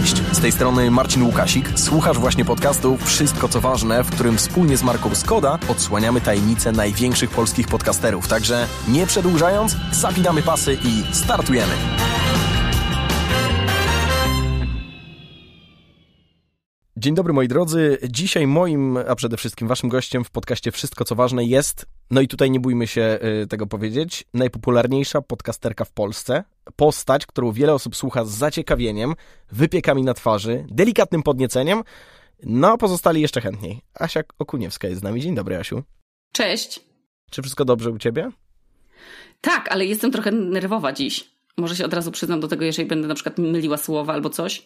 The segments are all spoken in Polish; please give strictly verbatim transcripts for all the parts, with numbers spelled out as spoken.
Cześć, z tej strony Marcin Łukasik. Słuchasz właśnie podcastu Wszystko Co Ważne, w którym wspólnie z marką Skoda odsłaniamy tajemnice największych polskich podcasterów. Także nie przedłużając, zapinamy pasy i startujemy. Dzień dobry moi drodzy. Dzisiaj moim, a przede wszystkim waszym gościem w podcaście Wszystko Co Ważne jest, no i tutaj nie bójmy się tego powiedzieć, najpopularniejsza podcasterka w Polsce. Postać, którą wiele osób słucha z zaciekawieniem, wypiekami na twarzy, delikatnym podnieceniem, no a pozostali jeszcze chętniej. Asia Okuniewska jest z nami. Dzień dobry, Asiu. Cześć. Czy wszystko dobrze u ciebie? Tak, ale jestem trochę nerwowa dziś. Może się od razu przyznam do tego, jeżeli będę na przykład myliła słowa albo coś,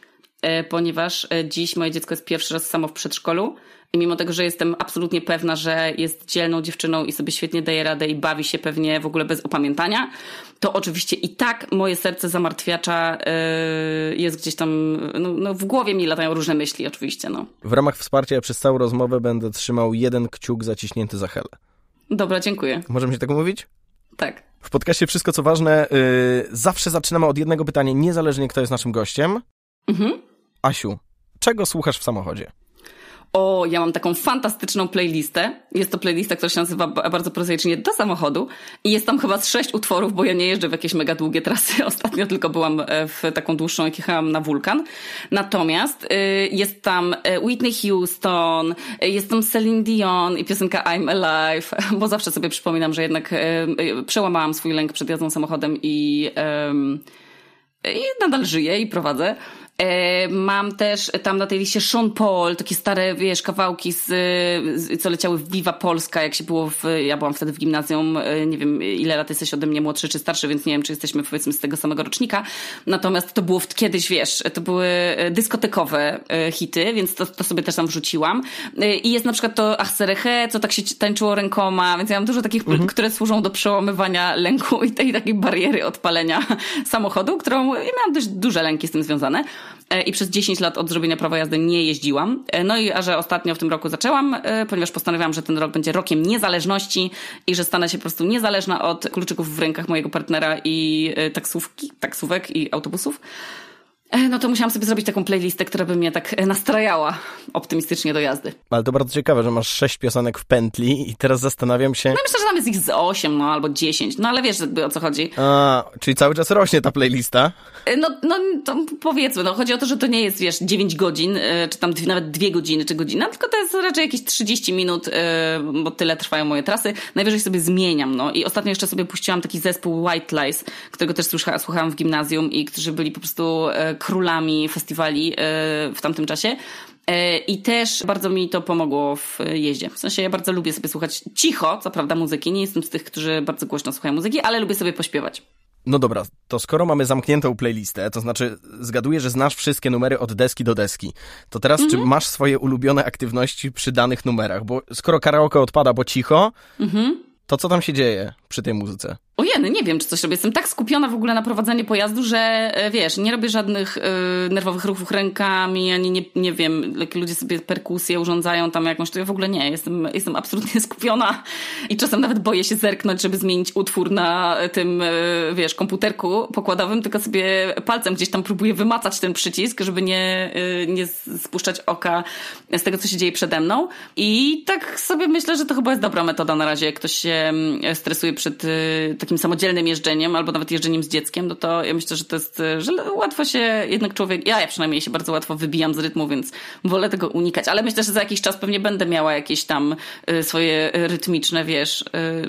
ponieważ dziś moje dziecko jest pierwszy raz samo w przedszkolu i mimo tego, że jestem absolutnie pewna, że jest dzielną dziewczyną i sobie świetnie daje radę i bawi się pewnie w ogóle bez opamiętania, to oczywiście i tak moje serce zamartwiacza yy, jest gdzieś tam, no, no w głowie mi latają różne myśli oczywiście. No. W ramach wsparcia przez całą rozmowę będę trzymał jeden kciuk zaciśnięty za Helę. Dobra, dziękuję. Możemy się tak mówić? Tak. W podcaście Wszystko Co Ważne yy, zawsze zaczynamy od jednego pytania, niezależnie kto jest naszym gościem. Mhm. Asiu, czego słuchasz w samochodzie? O, ja mam taką fantastyczną playlistę. Jest to playlista, która się nazywa bardzo prozaicznie Do Samochodu i jest tam chyba z sześć utworów, bo ja nie jeżdżę w jakieś mega długie trasy. Ostatnio tylko byłam w taką dłuższą, jak jechałam na wulkan. Natomiast jest tam Whitney Houston, jest tam Celine Dion i piosenka I'm Alive, bo zawsze sobie przypominam, że jednak przełamałam swój lęk przed jazdą samochodem i, i nadal żyję i prowadzę. Mam też tam na tej liście Sean Paul, takie stare, wiesz, kawałki z, z, co leciały w Biwa Polska, jak się było w, ja byłam wtedy w gimnazjum, nie wiem ile lat jesteś ode mnie młodszy czy starszy, więc nie wiem czy jesteśmy powiedzmy z tego samego rocznika, natomiast to było kiedyś, wiesz, to były dyskotekowe hity, więc to, to sobie też tam wrzuciłam i jest na przykład to Ach Sereche, co tak się tańczyło rękoma, więc ja mam dużo takich, mhm. które służą do przełamywania lęku i tej takiej bariery odpalenia samochodu, którą ja miałam dość duże lęki z tym związane. I przez dziesięć lat od zrobienia prawa jazdy nie jeździłam. No i a że ostatnio w tym roku zaczęłam, ponieważ postanowiłam, że ten rok będzie rokiem niezależności i że stanę się po prostu niezależna od kluczyków w rękach mojego partnera i taksówki, taksówek i autobusów. No to musiałam sobie zrobić taką playlistę, która by mnie tak nastrajała optymistycznie do jazdy. Ale to bardzo ciekawe, że masz sześć piosenek w pętli i teraz zastanawiam się... No myślę, że tam jest ich z osiem, no albo dziesięć, no ale wiesz jakby o co chodzi. A, czyli cały czas rośnie ta playlista? No, no to powiedzmy, no chodzi o to, że to nie jest, wiesz, dziewięć godzin, czy tam nawet dwie godziny, czy godzina, tylko to jest raczej jakieś trzydzieści minut, bo tyle trwają moje trasy. Najwyżej sobie zmieniam, no i ostatnio jeszcze sobie puściłam taki zespół White Lies, którego też słysza, słuchałam w gimnazjum i którzy byli po prostu... królami festiwali w tamtym czasie i też bardzo mi to pomogło w jeździe. W sensie ja bardzo lubię sobie słuchać cicho, co prawda, muzyki. Nie jestem z tych, którzy bardzo głośno słuchają muzyki, ale lubię sobie pośpiewać. No dobra, to skoro mamy zamkniętą playlistę, to znaczy zgaduję, że znasz wszystkie numery od deski do deski, to teraz mhm. czy masz swoje ulubione aktywności przy danych numerach? Bo skoro karaoke odpada, bo cicho... Mhm. To co tam się dzieje przy tej muzyce? Ojeny, nie wiem, czy coś robię. Jestem tak skupiona w ogóle na prowadzeniu pojazdu, że wiesz, nie robię żadnych y, nerwowych ruchów rękami, ani nie, nie wiem, jak ludzie sobie perkusję urządzają tam jakąś, to ja w ogóle nie. Jestem, jestem absolutnie skupiona i czasem nawet boję się zerknąć, żeby zmienić utwór na tym, y, wiesz, komputerku pokładowym, tylko sobie palcem gdzieś tam próbuję wymacać ten przycisk, żeby nie, y, nie spuszczać oka z tego, co się dzieje przede mną. I tak sobie myślę, że to chyba jest dobra metoda na razie, jak ktoś się stresuje przed takim samodzielnym jeżdżeniem albo nawet jeżdżeniem z dzieckiem, no to ja myślę, że to jest, że łatwo się jednak człowiek, ja, ja przynajmniej się bardzo łatwo wybijam z rytmu, więc wolę tego unikać, ale myślę, że za jakiś czas pewnie będę miała jakieś tam swoje rytmiczne, wiesz,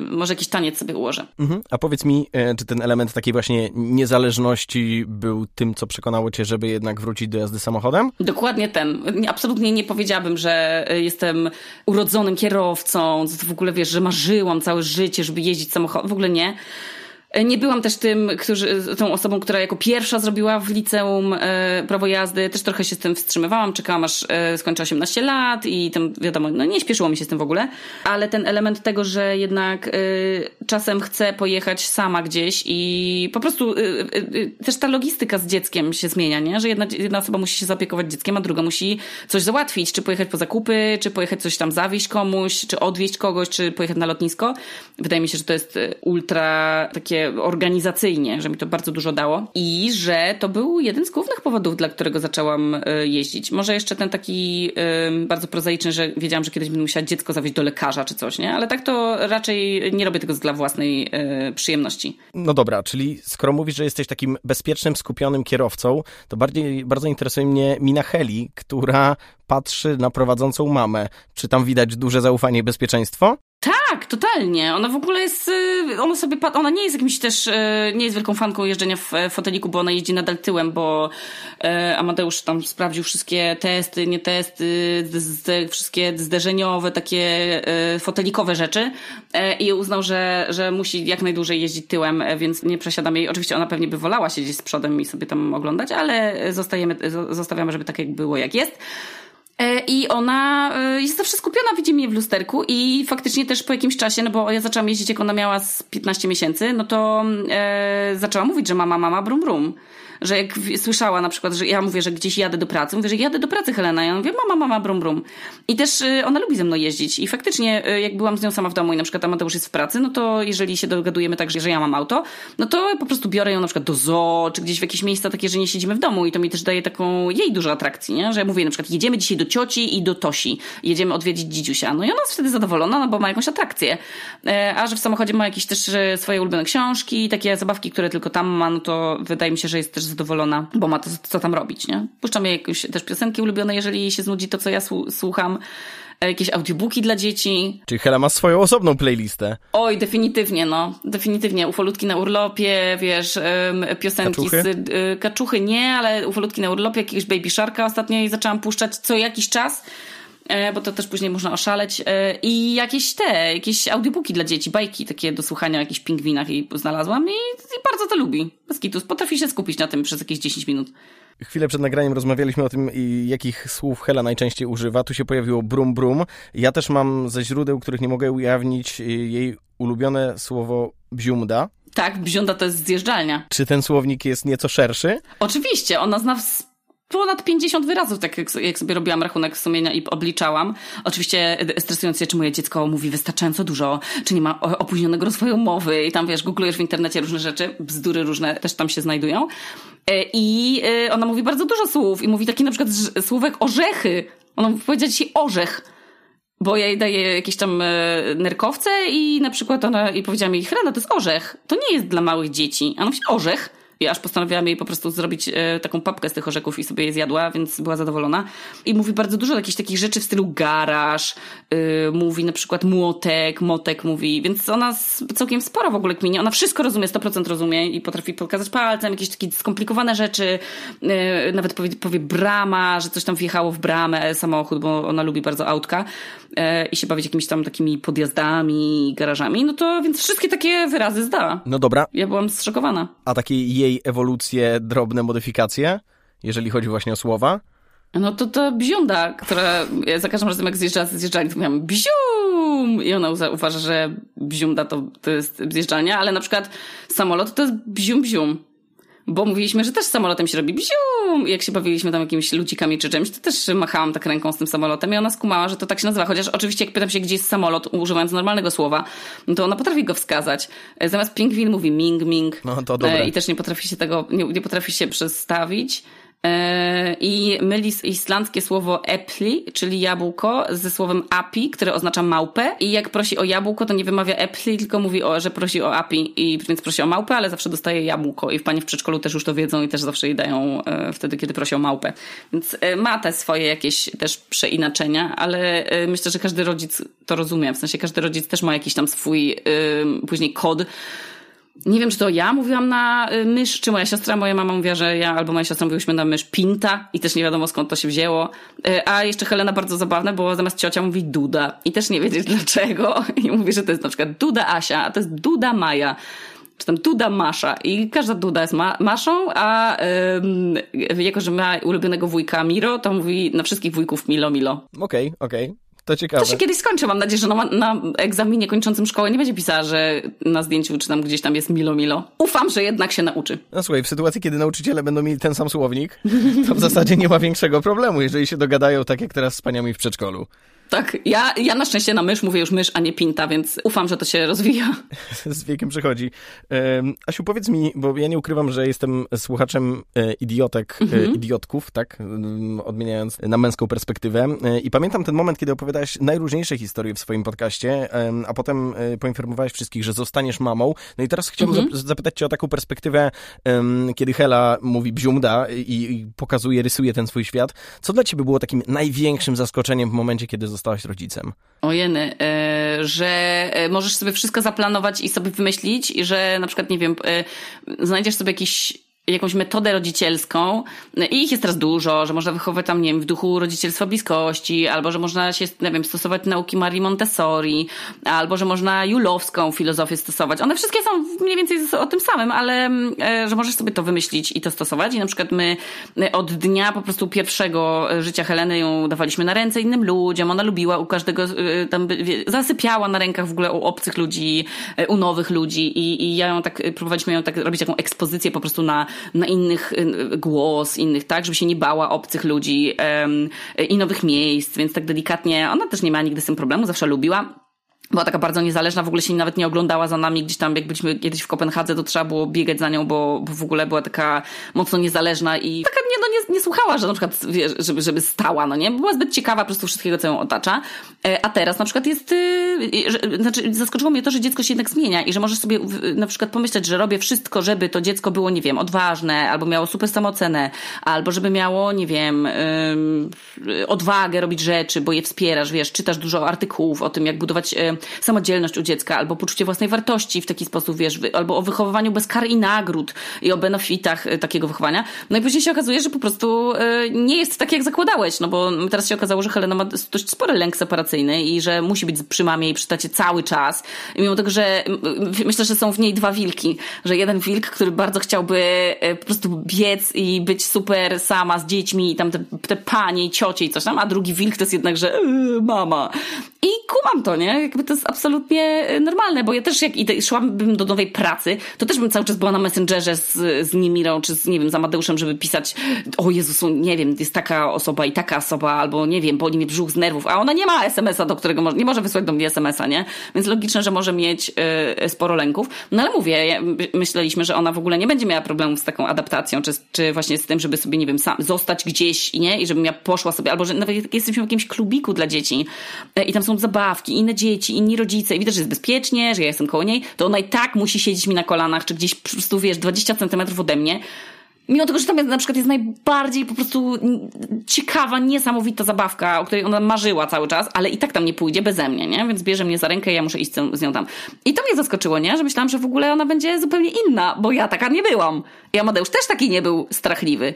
może jakiś taniec sobie ułożę. Mhm. A powiedz mi, czy ten element takiej właśnie niezależności był tym, co przekonało cię, żeby jednak wrócić do jazdy samochodem? Dokładnie ten. Absolutnie nie powiedziałabym, że jestem urodzonym kierowcą, w ogóle wiesz, że marzyłam całe życie, żeby jeździć samochodem. W ogóle nie. Nie byłam też tym, którzy, tą osobą, która jako pierwsza zrobiła w liceum e, prawo jazdy. Też trochę się z tym wstrzymywałam. Czekałam aż e, skończę osiemnaście lat i tam wiadomo, no nie śpieszyło mi się z tym w ogóle. Ale ten element tego, że jednak e, czasem chcę pojechać sama gdzieś i po prostu e, e, też ta logistyka z dzieckiem się zmienia, nie? Że jedna, jedna osoba musi się zaopiekować dzieckiem, a druga musi coś załatwić. Czy pojechać po zakupy, czy pojechać coś tam zawieźć komuś, czy odwieźć kogoś, czy pojechać na lotnisko. Wydaje mi się, że to jest ultra takie sensie organizacyjnie, że mi to bardzo dużo dało i że to był jeden z głównych powodów, dla którego zaczęłam jeździć. Może jeszcze ten taki um, bardzo prozaiczny, że wiedziałam, że kiedyś będę musiała dziecko zawieźć do lekarza czy coś, nie? Ale tak to raczej nie robię tego dla własnej e, przyjemności. No dobra, czyli skoro mówisz, że jesteś takim bezpiecznym, skupionym kierowcą, to bardziej, bardzo interesuje mnie mina Heli, która patrzy na prowadzącą mamę. Czy tam widać duże zaufanie i bezpieczeństwo? Tak, totalnie. Ona w ogóle jest, ona sobie, ona nie jest jakimś też, nie jest wielką fanką jeżdżenia w foteliku, bo ona jeździ nadal tyłem, bo Amadeusz tam sprawdził wszystkie testy, nie testy, wszystkie zderzeniowe, takie fotelikowe rzeczy i uznał, że, że musi jak najdłużej jeździć tyłem, więc nie przesiadam jej. Oczywiście ona pewnie by wolała siedzieć z przodem i sobie tam oglądać, ale zostajemy, zostawiamy, żeby tak jak było, jak jest. I ona jest zawsze skupiona, widzi mnie w lusterku i faktycznie też po jakimś czasie, no bo ja zaczęłam jeździć, jak ona miała z piętnaście miesięcy, no to e, zaczęła mówić, że mama, mama, brum, brum. Że jak słyszała na przykład, że ja mówię, że gdzieś jadę do pracy, mówię, że jadę do pracy, Helena, i ona mówi, mama, mama, brum, brum. I też ona lubi ze mną jeździć i faktycznie jak byłam z nią sama w domu i na przykład Amadeusz jest w pracy, no to jeżeli się dogadujemy tak, że ja mam auto, no to po prostu biorę ją na przykład do zoo, czy gdzieś w jakieś miejsca takie, że nie siedzimy w domu i to mi też daje taką jej dużo atrakcji, nie? Że ja mówię na przykład, jedziemy dzisiaj do cioci i do Tosi, jedziemy odwiedzić dzidziusia, no i ona jest wtedy zadowolona, no bo ma jakąś atrakcję, a że w samochodzie ma jakieś też swoje ulubione książki, takie zabawki, które tylko tam ma, no to wydaje mi się, że jest też zadowolona, bo ma to, co tam robić, nie? Puszczam jej jakieś też piosenki ulubione, jeżeli jej się znudzi to, co ja słucham. Jakieś audiobooki dla dzieci. Czyli Hela ma swoją osobną playlistę. Oj, definitywnie, no. Definitywnie. Ufoludki na urlopie, wiesz, ym, piosenki Kaczuchy? z... Y, kaczuchy nie, ale Ufoludki na urlopie, jakiegoś Baby Sharka ostatnio jej zaczęłam puszczać co jakiś czas, bo to też później można oszaleć. I jakieś te, jakieś audiobooki dla dzieci, bajki takie do słuchania o jakichś pingwinach i znalazłam i, i bardzo to lubi. Bez kitu. Potrafi się skupić na tym przez jakieś dziesięć minut. Chwilę przed nagraniem rozmawialiśmy o tym, jakich słów Hela najczęściej używa. Tu się pojawiło brum, brum. Ja też mam ze źródeł, których nie mogę ujawnić, jej ulubione słowo bziumda. Tak, bziumda to jest zjeżdżalnia. Czy ten słownik jest nieco szerszy? Oczywiście, ona zna... W... Ponad pięćdziesiąt wyrazów, tak jak sobie robiłam rachunek sumienia i obliczałam. Oczywiście stresując się, czy moje dziecko mówi wystarczająco dużo, czy nie ma opóźnionego rozwoju mowy i tam, wiesz, googlujesz w internecie różne rzeczy, bzdury różne też tam się znajdują. I ona mówi bardzo dużo słów i mówi taki na przykład słówek orzechy. Ona mówi, powiedziała dzisiaj orzech, bo ja jej daję jakieś tam nerkowce i na przykład ona, i powiedziała mi, Helena, to jest orzech, to nie jest dla małych dzieci. A ona mówi, orzech. I aż postanowiłam jej po prostu zrobić e, taką papkę z tych orzeków i sobie je zjadła, więc była zadowolona. I mówi bardzo dużo jakichś takich rzeczy w stylu garaż, yy, mówi na przykład młotek, motek mówi, więc ona całkiem sporo w ogóle kminie. Ona wszystko rozumie, sto procent rozumie i potrafi pokazać palcem jakieś takie skomplikowane rzeczy. Yy, nawet powie, powie brama, że coś tam wjechało w bramę, samochód, bo ona lubi bardzo autka yy, i się bawić jakimiś tam takimi podjazdami, garażami. No to więc wszystkie takie wyrazy zdała. No dobra. Ja byłam zszokowana. A taki jej jej ewolucję, drobne modyfikacje, jeżeli chodzi właśnie o słowa? No to ta bziunda, która ja za każdym razem jak zjeżdża, zjeżdżali, to miałam bzium i ona uważa, że bziumda to, to jest zjeżdżalnia, ale na przykład samolot to jest bzium, bzium. Bo mówiliśmy, że też samolotem się robi bzium. I jak się bawiliśmy tam jakimiś ludzikami czy czymś, to też machałam tak ręką z tym samolotem i ona skumała, że to tak się nazywa. Chociaż oczywiście jak pytam się, gdzie jest samolot, używając normalnego słowa, no to ona potrafi go wskazać. Zamiast pingwin mówi ming, ming. No to dobre. I też nie potrafi się tego, nie, nie potrafi się przestawić. I myli islandzkie słowo epli, czyli jabłko, ze słowem api, które oznacza małpę. I jak prosi o jabłko, to nie wymawia epli, tylko mówi, o, że prosi o api, i więc prosi o małpę, ale zawsze dostaje jabłko. I panie w przedszkolu też już to wiedzą i też zawsze jej dają e, wtedy, kiedy prosi o małpę. Więc e, ma te swoje jakieś też przeinaczenia, ale e, myślę, że każdy rodzic to rozumie. W sensie każdy rodzic też ma jakiś tam swój e, później kod. Nie wiem, czy to ja mówiłam na mysz, czy moja siostra. Moja mama mówiła, że ja albo moja siostra mówiłyśmy na mysz pinta i też nie wiadomo, skąd to się wzięło. A jeszcze Helena bardzo zabawne, bo zamiast ciocia mówi Duda i też nie wiedzieć dlaczego. I mówi, że to jest na przykład Duda Asia, a to jest Duda Maja, czy tam Duda Masza. I każda Duda jest ma- Maszą, a ym, jako, że ma ulubionego wujka Miro, to mówi na wszystkich wujków Milo, Milo. Okej, okay, okej. Okay. To ciekawe. To się kiedyś skończy. Mam nadzieję, że na, na egzaminie kończącym szkołę nie będzie pisała, że na zdjęciu czy tam gdzieś tam jest Milo Milo. Ufam, że jednak się nauczy. No słuchaj, w sytuacji, kiedy nauczyciele będą mieli ten sam słownik, to w zasadzie nie ma większego problemu, jeżeli się dogadają tak jak teraz z paniami w przedszkolu. Tak, ja, ja na szczęście na mysz mówię już mysz, a nie pinta, więc ufam, że to się rozwija. Z wiekiem przychodzi. Asiu, powiedz mi, bo ja nie ukrywam, że jestem słuchaczem idiotek, mhm. idiotków, tak, odmieniając na męską perspektywę. I pamiętam ten moment, kiedy opowiadałaś najróżniejsze historie w swoim podcaście, a potem poinformowałaś wszystkich, że zostaniesz mamą. No i teraz chciałbym mhm. zapytać cię o taką perspektywę, kiedy Hela mówi bziumda i pokazuje, rysuje ten swój świat. Co dla ciebie było takim największym zaskoczeniem w momencie, kiedy zostałaś rodzicem? Ojeny, że możesz sobie wszystko zaplanować i sobie wymyślić i że na przykład, nie wiem, znajdziesz sobie jakiś jakąś metodę rodzicielską i ich jest teraz dużo, że można wychowywać tam, nie wiem, w duchu rodzicielstwa bliskości, albo że można się, nie wiem, stosować nauki Marii Montessori, albo że można julowską filozofię stosować. One wszystkie są mniej więcej o tym samym, ale że możesz sobie to wymyślić i to stosować. I na przykład my od dnia po prostu pierwszego życia Heleny ją dawaliśmy na ręce innym ludziom, ona lubiła u każdego, tam zasypiała na rękach w ogóle u obcych ludzi, u nowych ludzi i, i ja ją tak, próbowaliśmy ją tak robić taką ekspozycję po prostu na na innych głos, innych, tak, żeby się nie bała obcych ludzi um, i nowych miejsc, więc tak delikatnie, ona też nie miała nigdy z tym problemu, zawsze lubiła. Była taka bardzo niezależna, w ogóle się nawet nie oglądała za nami gdzieś tam, jak byliśmy kiedyś w Kopenhadze, to trzeba było biegać za nią, bo, bo w ogóle była taka mocno niezależna i taka nie, no nie, nie słuchała, że na przykład, żeby, żeby stała, no nie? Była zbyt ciekawa po prostu wszystkiego, co ją otacza. A teraz na przykład jest, że, znaczy zaskoczyło mnie to, że dziecko się jednak zmienia i że możesz sobie na przykład pomyśleć, że robię wszystko, żeby to dziecko było, nie wiem, odważne, albo miało super samoocenę, albo żeby miało, nie wiem, odwagę robić rzeczy, bo je wspierasz, wiesz, czytasz dużo artykułów o tym, jak budować samodzielność u dziecka, albo poczucie własnej wartości w taki sposób, wiesz, albo o wychowywaniu bez kar i nagród i o benefitach takiego wychowania. No i później się okazuje, że po prostu nie jest tak, jak zakładałeś, no bo teraz się okazało, że Helena ma dość spory lęk separacyjny i że musi być przy mamie i przy tacie cały czas. I mimo tego, że myślę, że są w niej dwa wilki, że jeden wilk, który bardzo chciałby po prostu biec i być super sama z dziećmi i tam te, te panie i ciocie i coś tam, a drugi wilk to jest jednak, że yy, mama. I kumam to, nie? Jakby to jest absolutnie normalne, bo ja też jak idę, szłabym do nowej pracy, to też bym cały czas była na Messengerze z, z Nimirą, czy z, nie wiem, z Amadeuszem, żeby pisać, o Jezusu, nie wiem, jest taka osoba i taka osoba, albo nie wiem, boli mnie brzuch z nerwów, a ona nie ma es em es a, do którego mo- nie może wysłać do mnie es em es a, nie? Więc logiczne, że może mieć yy, sporo lęków. No ale mówię, ja, myśleliśmy, że ona w ogóle nie będzie miała problemów z taką adaptacją, czy, czy właśnie z tym, żeby sobie, nie wiem, sam, zostać gdzieś, nie? I żebym ja poszła sobie, albo że nawet jesteśmy w jakimś klubiku dla dzieci yy, i tam są zabawki, inne dzieci, inni rodzice i widać, że jest bezpiecznie, że ja jestem koło niej, to ona i tak musi siedzieć mi na kolanach, czy gdzieś po prostu, wiesz, dwadzieścia centymetrów ode mnie. Mimo tego, że tam jest, na przykład jest najbardziej po prostu ciekawa, niesamowita zabawka, o której ona marzyła cały czas, ale i tak tam nie pójdzie beze mnie, nie? Więc bierze mnie za rękę i ja muszę iść z nią tam. I to mnie zaskoczyło, nie? Że myślałam, że w ogóle ona będzie zupełnie inna, bo ja taka nie byłam. I Amadeusz też taki nie był strachliwy.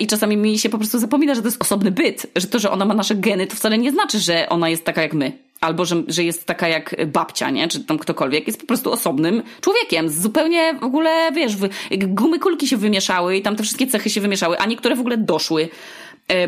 I czasami mi się po prostu zapomina, że to jest osobny byt, że to, że ona ma nasze geny, to wcale nie znaczy, że ona jest taka jak my. Albo, że, że jest taka jak babcia, nie? Czy tam ktokolwiek. Jest po prostu osobnym człowiekiem. Zupełnie w ogóle, wiesz, wy, gumy kulki się wymieszały i tam te wszystkie cechy się wymieszały, a niektóre w ogóle doszły.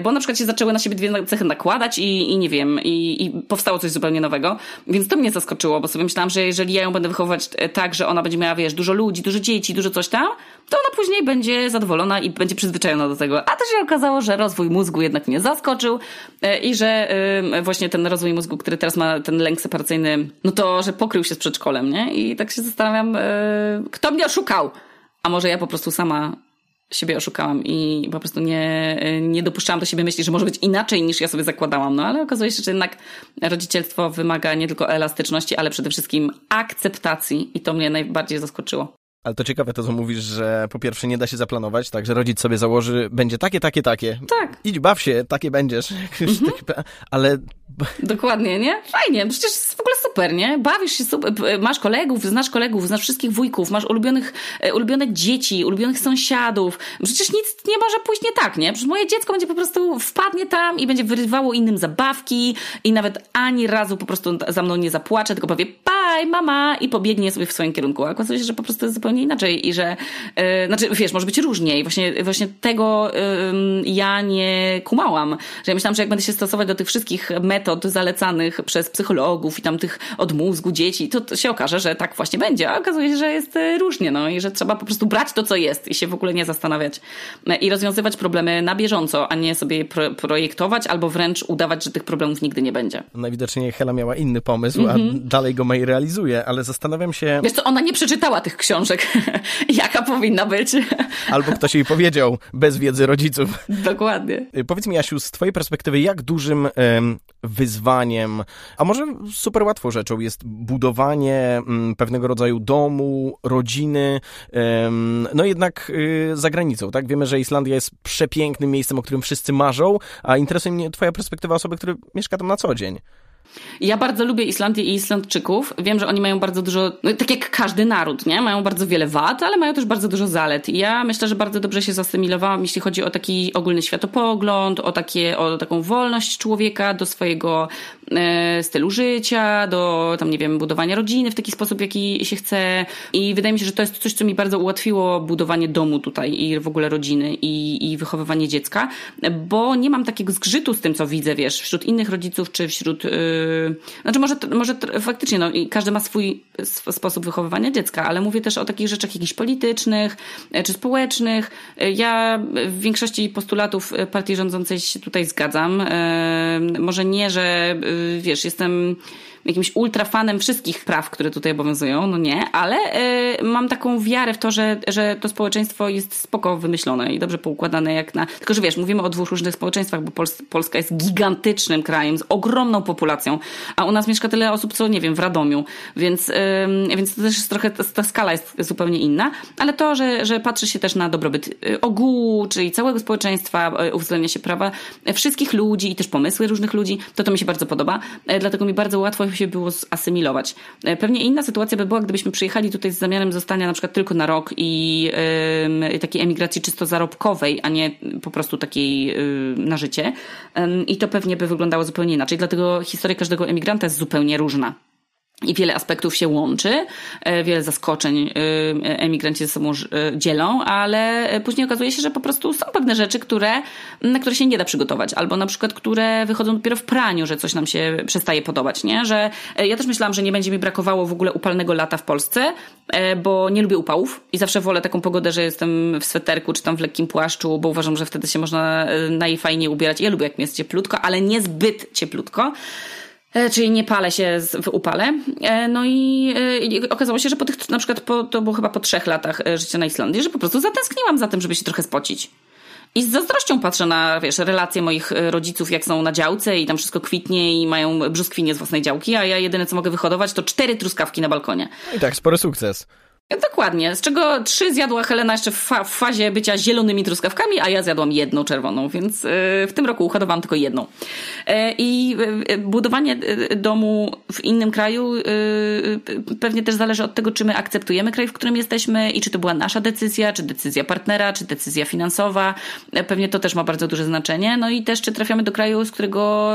Bo na przykład się zaczęły na siebie dwie cechy nakładać i, i nie wiem, i, i powstało coś zupełnie nowego. Więc to mnie zaskoczyło, bo sobie myślałam, że jeżeli ja ją będę wychowywać tak, że ona będzie miała, wiesz, dużo ludzi, dużo dzieci, dużo coś tam, to ona później będzie zadowolona i będzie przyzwyczajona do tego. A też się okazało, że rozwój mózgu jednak mnie zaskoczył i że właśnie ten rozwój mózgu, który teraz ma ten lęk separacyjny, no to, że pokrył się z przedszkolem, nie? I tak się zastanawiam, kto mnie oszukał? A może ja po prostu sama siebie oszukałam i po prostu nie, nie dopuszczałam do siebie myśli, że może być inaczej niż ja sobie zakładałam. No ale okazuje się, że jednak rodzicielstwo wymaga nie tylko elastyczności, ale przede wszystkim akceptacji i to mnie najbardziej zaskoczyło. Ale to ciekawe to, co mówisz, że po pierwsze nie da się zaplanować, tak, że rodzic sobie założy, będzie takie, takie, takie. Tak. Idź, baw się, takie będziesz. Mhm. Ale... Dokładnie, nie? Fajnie, przecież jest w ogóle super, nie? Bawisz się super, masz kolegów, znasz kolegów, znasz wszystkich wujków, masz ulubionych, ulubione dzieci, ulubionych sąsiadów. Przecież nic nie może pójść nie tak, nie? Przecież moje dziecko będzie po prostu, wpadnie tam i będzie wyrywało innym zabawki i nawet ani razu po prostu za mną nie zapłacze, tylko powie, pa! haj, mama, i pobiegnie sobie w swoim kierunku. A okazuje się, że po prostu jest zupełnie inaczej i że, yy, znaczy wiesz, może być różnie i właśnie, właśnie tego yy, ja nie kumałam, że ja myślałam, że jak będę się stosować do tych wszystkich metod zalecanych przez psychologów i tam tych od mózgu dzieci, to, to się okaże, że tak właśnie będzie, a okazuje się, że jest różnie, no i że trzeba po prostu brać to, co jest i się w ogóle nie zastanawiać i rozwiązywać problemy na bieżąco, a nie sobie pro- projektować albo wręcz udawać, że tych problemów nigdy nie będzie. Najwidoczniej Hela miała inny pomysł, mm-hmm. a dalej go ma i realizuje, ale zastanawiam się... Wiesz co, ona nie przeczytała tych książek, jaka powinna być. Albo ktoś jej powiedział, bez wiedzy rodziców. Dokładnie. Powiedz mi, Asiu, z twojej perspektywy, jak dużym um, wyzwaniem, a może super łatwą rzeczą jest budowanie um, pewnego rodzaju domu, rodziny, um, no jednak um, za granicą, tak? Wiemy, że Islandia jest przepięknym miejscem, o którym wszyscy marzą, a interesuje mnie twoja perspektywa osoby, która mieszka tam na co dzień. Ja bardzo lubię Islandię i Islandczyków. Wiem, że oni mają bardzo dużo, no, tak jak każdy naród, nie? Mają bardzo wiele wad, ale mają też bardzo dużo zalet. I ja myślę, że bardzo dobrze się zasymilowałam, jeśli chodzi o taki ogólny światopogląd, o takie, o taką wolność człowieka do swojego e, stylu życia, do tam, nie wiem, budowania rodziny w taki sposób, jaki się chce. I wydaje mi się, że to jest coś, co mi bardzo ułatwiło budowanie domu tutaj i w ogóle rodziny i, i wychowywanie dziecka, bo nie mam takiego zgrzytu z tym, co widzę, wiesz, wśród innych rodziców, czy wśród... Y, Znaczy może, może faktycznie no, każdy ma swój sposób wychowywania dziecka, ale mówię też o takich rzeczach jakichś politycznych czy społecznych. Ja w większości postulatów partii rządzącej się tutaj zgadzam. Może nie, że wiesz, jestem jakimś ultrafanem wszystkich praw, które tutaj obowiązują, no nie, ale y, mam taką wiarę w to, że, że to społeczeństwo jest spoko wymyślone i dobrze poukładane jak na... Tylko, że wiesz, mówimy o dwóch różnych społeczeństwach, bo Pols- Polska jest gigantycznym krajem z ogromną populacją, a u nas mieszka tyle osób, co nie wiem, w Radomiu, więc, y, więc to też jest trochę, ta, ta skala jest zupełnie inna, ale to, że, że patrzy się też na dobrobyt ogółu, czyli całego społeczeństwa, uwzględnia się prawa wszystkich ludzi i też pomysły różnych ludzi, to to mi się bardzo podoba, dlatego mi bardzo łatwo się było zasymilować. Pewnie inna sytuacja by była, gdybyśmy przyjechali tutaj z zamiarem zostania na przykład tylko na rok i y, takiej emigracji czysto zarobkowej, a nie po prostu takiej y, na życie. I y, to pewnie by wyglądało zupełnie inaczej. Dlatego historia każdego emigranta jest zupełnie różna. I wiele aspektów się łączy, wiele zaskoczeń emigranci ze sobą dzielą, ale później okazuje się, że po prostu są pewne rzeczy, które, na które się nie da przygotować, albo na przykład, które wychodzą dopiero w praniu, że coś nam się przestaje podobać, nie? Że ja też myślałam, że nie będzie mi brakowało w ogóle upalnego lata w Polsce, bo nie lubię upałów i zawsze wolę taką pogodę, że jestem w sweterku czy tam w lekkim płaszczu, bo uważam, że wtedy się można najfajniej ubierać. Ja lubię, jak mi jest cieplutko, ale nie zbyt cieplutko. Czyli nie palę się w upale. No i, i okazało się, że po tych, na przykład po, to było chyba po trzech latach życia na Islandii, że po prostu zatęskniłam za tym, żeby się trochę spocić. I z zazdrością patrzę na, wiesz, relacje moich rodziców, jak są na działce i tam wszystko kwitnie i mają brzoskwinie z własnej działki, a ja jedyne, co mogę wyhodować, to cztery truskawki na balkonie. I tak, spory sukces. Dokładnie, z czego trzy zjadła Helena jeszcze w, fa- w fazie bycia zielonymi truskawkami, a ja zjadłam jedną czerwoną, więc yy, w tym roku uhodowałam tylko jedną. Yy, I yy, budowanie yy, domu w innym kraju yy, pewnie też zależy od tego, czy my akceptujemy kraj, w którym jesteśmy i czy to była nasza decyzja, czy decyzja partnera, czy decyzja finansowa. Yy, pewnie to też ma bardzo duże znaczenie. No i też, czy trafiamy do kraju, z którego